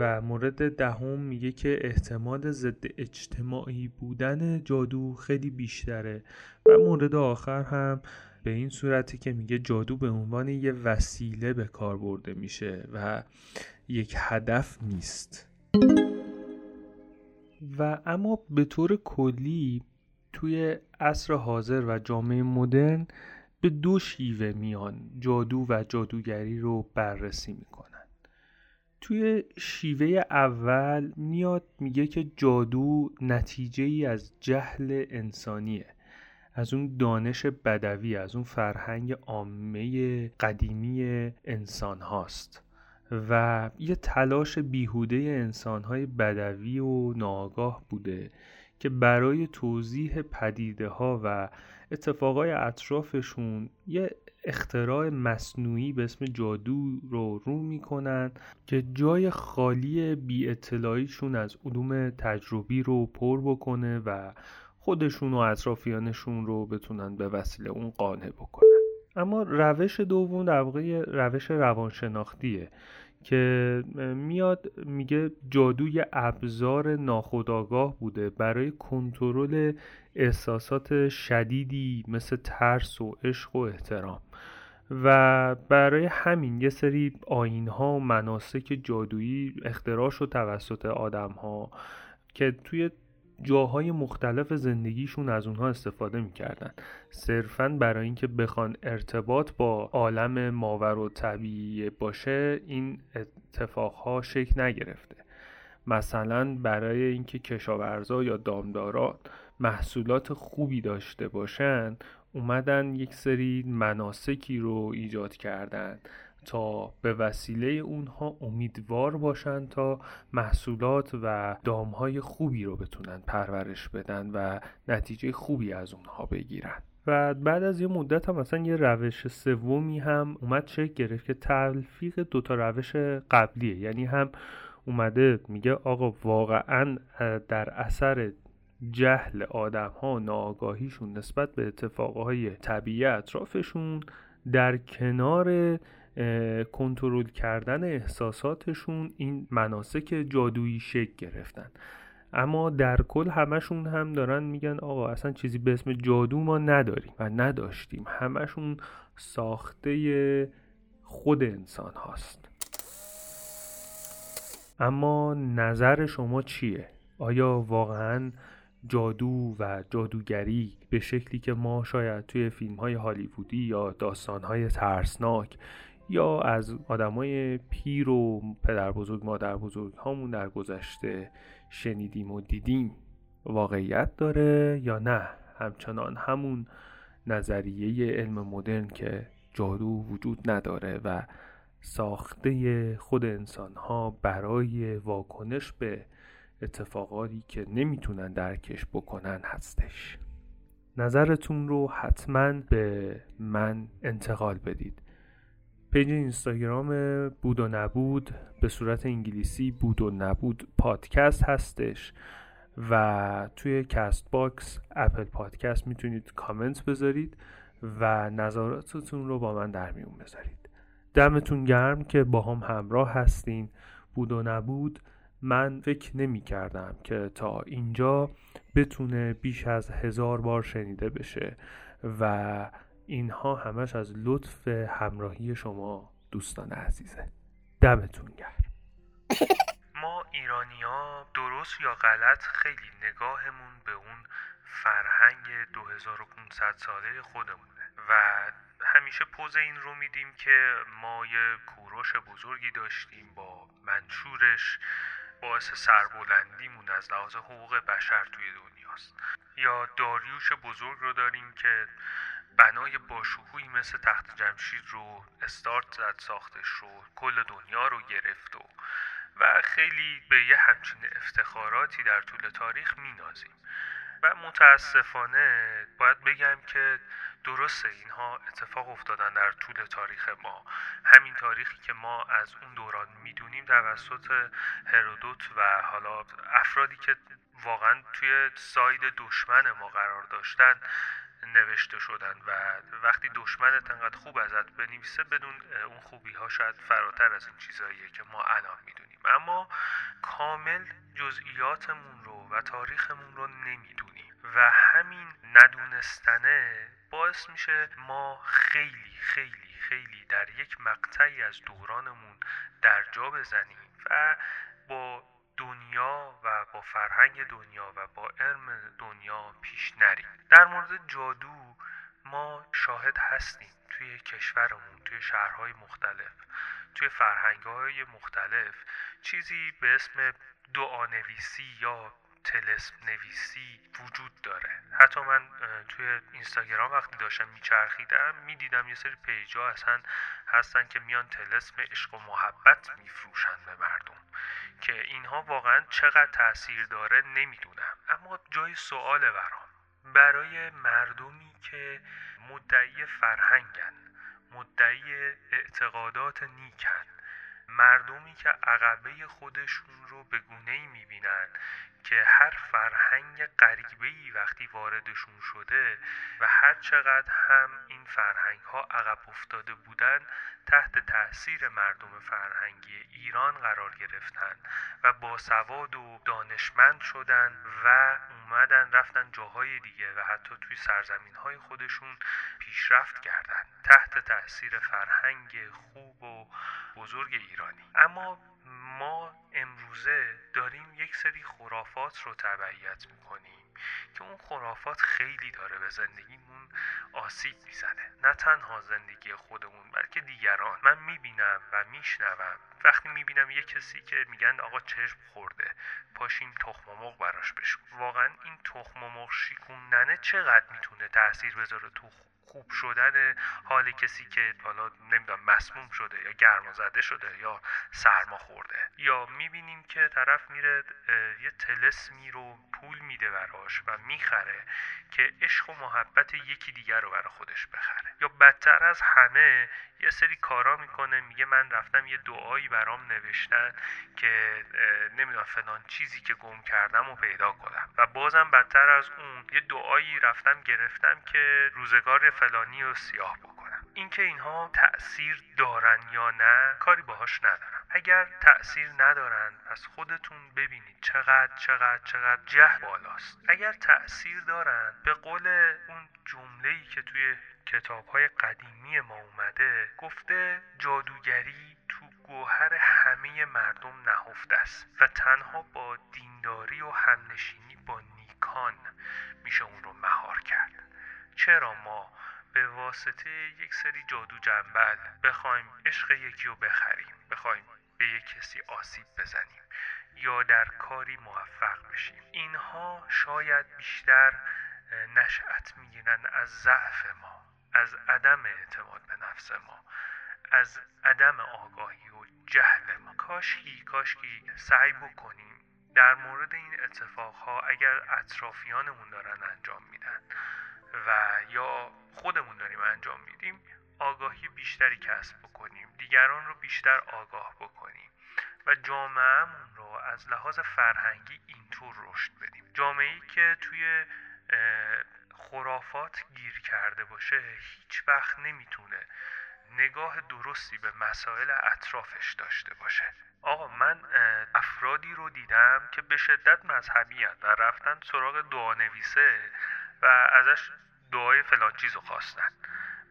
و مورد 10 میگه که احتمال ضد اجتماعی بودن جادو خیلی بیشتره و مورد آخر هم به این صورتی که میگه جادو به عنوان یه وسیله به کار برده میشه و یک هدف نیست. و اما به طور کلی توی عصر حاضر و جامعه مدرن به 2 شیوه میان جادو و جادوگری رو بررسی میکنن. توی شیوه اول میاد میگه که جادو نتیجه ای از جهل انسانیه، از اون دانش بدوی، از اون فرهنگ عامه قدیمی انسان هاست و یه تلاش بیهوده انسان‌های بدوی و ناآگاه بوده که برای توضیح پدیده‌ها و اتفاقای اطرافشون یه اختراع مصنوعی به اسم جادو رو میکنن که جای خالی بی اطلاعیشون از علوم تجربی رو پر بکنه و خودشون و اطرافیانشون رو بتونن به وسیله اون قانع بکنن. اما روش دوم در واقع روش روانشناختیه که میاد میگه جادوی ابزار ناخودآگاه بوده برای کنترل احساسات شدیدی مثل ترس و عشق و احترام و برای همین یه سری آیین‌ها و مناسک جادویی اختراع شد توسط آدم‌ها که توی جاهای مختلف زندگیشون از اونها استفاده میکردن، صرفاً برای اینکه بخوان ارتباط با عالم ماورالطبیعی باشه این اتفاقها شکل نگرفته. مثلا برای اینکه کشاورزا یا دامداران محصولات خوبی داشته باشن اومدن یک سری مناسکی رو ایجاد کردن تا به وسیله اونها امیدوار باشن تا محصولات و دامهای خوبی رو بتونن پرورش بدن و نتیجه خوبی از اونها بگیرن. و بعد از یه مدت هم مثلا یه روش سومی هم اومد شکل گرفت که تلفیق 2 روش قبلیه، یعنی هم اومده میگه آقا واقعا در اثر جهل آدم ها ناآگاهیشون نسبت به اتفاقهای طبیعی اطرافشون در کنار کنترل کردن احساساتشون این مناسک جادویی شکل گرفتن. اما در کل همشون هم دارن میگن آقا اصلا چیزی به اسم جادو ما نداریم و نداشتیم، همشون ساخته خود انسان هاست. اما نظر شما چیه؟ آیا واقعاً جادو و جادوگری به شکلی که ما شاید توی فیلم‌های هالیوودی یا داستان‌های ترسناک یا از آدمای پیر و پدر بزرگ مادر بزرگ هامون در گذشته شنیدیم و دیدیم واقعیت داره یا نه همچنان همون نظریه علم مدرن که جادو وجود نداره و ساخته خود انسان‌ها برای واکنش به اتفاقاتی که نمیتونن درکش بکنن هستش؟ نظرتون رو حتما به من انتقال بدید. پیج اینستاگرام بود و نبود به صورت انگلیسی بود و نبود پادکست هستش و توی کست باکس اپل پادکست میتونید کامنت بذارید و نظراتتون رو با من در میون بذارید. دمتون گرم که با هم همراه هستین. بود و نبود من فکر نمی کردم که تا اینجا بتونه بیش از 1000 بار شنیده بشه و اینها همش از لطف همراهی شما دوستان عزیزه. دمتون گرم. ما ایرانی ها درست یا غلط خیلی نگاهمون به اون فرهنگ 2500 ساله خودمونه و همیشه پوز این رو میدیم که ما یه کوروش بزرگی داشتیم با منشورش باعث سربلندیمون از لحاظ حقوق بشر توی دنیاست، یا داریوش بزرگ رو داریم که بنای باشکوهی مثل تخت جمشید رو استارت زد، ساختش رو کل دنیا رو گرفت و خیلی به یه همچین افتخاراتی در طول تاریخ مینازیم و متاسفانه باید بگم که درسته اینها اتفاق افتادن در طول تاریخ ما، همین تاریخی که ما از اون دوران میدونیم توسط هرودوت و حالا افرادی که واقعا توی ساید دشمن ما قرار داشتن نوشته شدن و وقتی دشمنت انقدر خوب ازت بنویسه بدون اون خوبی ها شاید فراتر از این چیزاییه که ما الان میدونیم، اما کامل جزئیاتمون رو و تاریخمون رو نمیدونیم و همین ندونستنه باعث میشه ما خیلی خیلی خیلی در یک مقطعی از دورانمون درجا بزنیم و با دنیا و با فرهنگ دنیا و با علم دنیا پیش نریم. در مورد جادو ما شاهد هستیم توی کشورمون، توی شهرهای مختلف، توی فرهنگ‌های مختلف چیزی به اسم دعانویسی یا تلسم نویسی وجود داره. حتی من توی اینستاگرام وقتی داشتم میچرخیدم میدیدم یه سری پیجا هستن که میان تلسم عشق و محبت میفروشن به مردم که اینها واقعا چقدر تأثیر داره نمیدونم، اما جای سؤاله برای مردمی که مدعی فرهنگن، مدعی اعتقادات نیکن، مردمی که عقبه خودشون رو به گونه‌ای میبینن که هر فرهنگ غریبه‌ای وقتی واردشون شده و هر چقدر هم این فرهنگ‌ها عقب افتاده بودن تحت تأثیر مردم فرهنگی ایران قرار گرفتن و باسواد و دانشمند شدن و اومدن رفتن جاهای دیگه و حتی توی سرزمین‌های خودشون پیشرفت کردن تحت تأثیر فرهنگ خوب و بزرگ ایرانی. اما ما امروزه داریم یک سری خرافات رو تبعیت میکنیم که اون خرافات خیلی داره به زندگیمون آسیب میزنه، نه تنها زندگی خودمون بلکه دیگران. من میبینم و میشنوم، وقتی میبینم یه کسی که میگن آقا چشم خورده پاشیم تخم مرغ براش بشون، واقعا این تخم مرغ شیکوندنه چقدر میتونه تأثیر بذاره تو خوب شدن حال کسی که حالا نمیدونم مسموم شده یا گرمازده شده یا سرما خورده. یا میبینیم که طرف میره یه تلسمی رو پول میده براش و میخره که عشق و محبت یکی دیگر رو برای خودش بخره. یا بدتر از همه یه سری کارا میکنه، میگه من رفتم یه دعایی برام نوشتن که نمیدونم فلان چیزی که گم کردم رو پیدا کنم. و بازم بدتر از اون یه دعایی رفتم گرفتم که روزگار فلانی رو سیاه بکنم. اینکه اینها تأثیر دارن یا نه کاری باهاش ندارم. اگر تأثیر ندارن پس خودتون ببینید چقدر جهل بالاست. اگر تأثیر دارن به قول اون جمله‌ای که توی کتاب‌های قدیمی ما اومده گفته جادوگری تو گوهر همه مردم نهفته است و تنها با دینداری و همنشینی با نیکان میشه اون رو مهار کرد. چرا ما به واسطه یک سری جادو جنبل بخوایم عشق یکی رو بخریم، بخوایم به یک کسی آسیب بزنیم یا در کاری موفق بشیم؟ اینها شاید بیشتر نشأت میگیرن از ضعف ما، از عدم اعتماد به نفس ما، از عدم آگاهی و جهل ما. کاشکی سعی بکنیم در مورد این اتفاقها اگر اطرافیانمون دارن انجام میدن و یا خودمون داریم انجام میدیم آگاهی بیشتری کسب بکنیم، دیگران رو بیشتر آگاه بکنیم و جامعهمون رو از لحاظ فرهنگی اینطور رشد بدیم. جامعه‌ای که توی خرافات گیر کرده باشه هیچ وقت نمیتونه نگاه درستی به مسائل اطرافش داشته باشه. آقا من افرادی رو دیدم که به شدت مذهبی هستن و رفتن سراغ دعانویسه و ازش دعای فلان چیزو خواستن.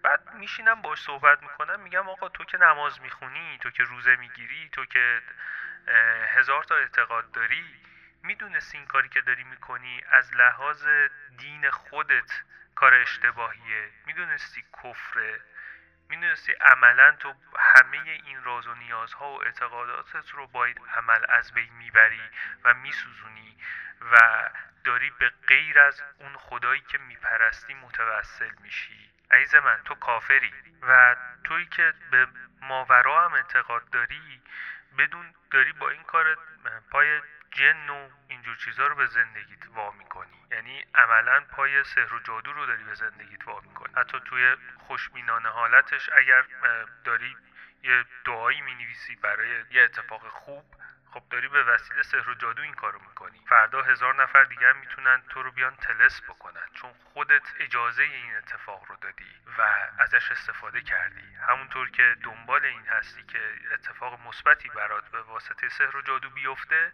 بعد میشینم باش صحبت میکنم، میگم آقا تو که نماز میخونی، تو که روزه میگیری، تو که 1000 تا اعتقاد داری، میدونستی این کاری که داری میکنی از لحاظ دین خودت کار اشتباهیه، میدونستی کفره، میدونستی عملا تو همه این راز و نیازها و اعتقاداتت رو باید عمل از بین میبری و میسوزونی و داری به غیر از اون خدایی که میپرستی متوسل میشی. عزیز من تو کافری و تویی که به ماورا هم اعتقاد داری بدون داری با این کارت پای جن و اینجور چیزا رو به زندگیت وا میکنی، یعنی عملا پای سحر و جادو رو داری به زندگیت وا میکنی. حتی توی خوشبینانه حالتش اگر داری یه دعایی مینویسی برای یه اتفاق خوب، خب داری به وسیله سحر و جادو این کارو میکنی. فردا 1000 نفر دیگه میتونن تو رو بیان تلس بکنن، چون خودت اجازه این اتفاق رو دادی و ازش استفاده کردی. همونطور که دنبال این هستی که اتفاق مثبتی برات به واسطه سحر و جادو بیفته،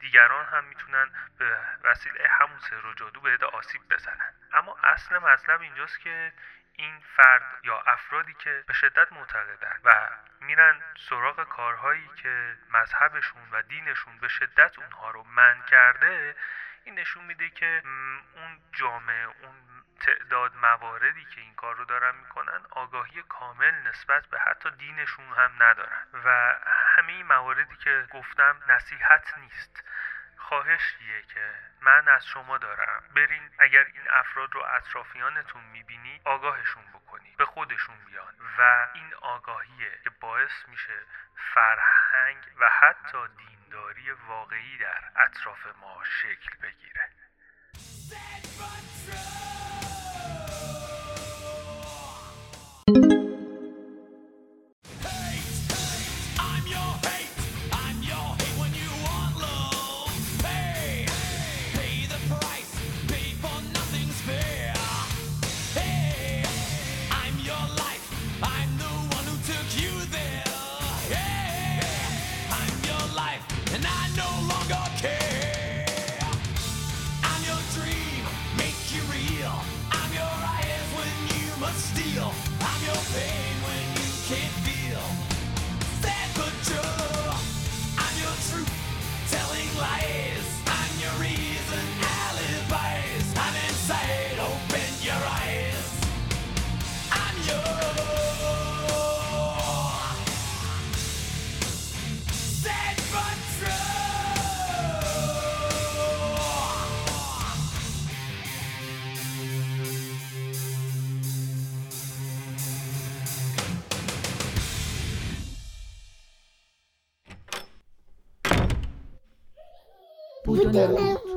دیگران هم میتونن به وسیله همون سحر و جادو بهت آسیب بزنن. اما اصل مطلب اینجاست که این فرد یا افرادی که به شدت معتقدن و میرن سراغ کارهایی که مذهبشون و دینشون به شدت اونها رو منع کرده، این نشون میده که اون جامعه، اون تعداد مواردی که این کار رو دارن میکنن، آگاهی کامل نسبت به حتی دینشون هم ندارن. و همه این مواردی که گفتم نصیحت نیست، خواهشیه که من از شما دارم برین اگر این افراد رو اطرافیانتون میبینی آگاهشون بکنی، به خودشون بیان. و این آگاهیه که باعث میشه فرهنگ و حتی دینداری واقعی در اطراف ما شکل بگیره. Thank you.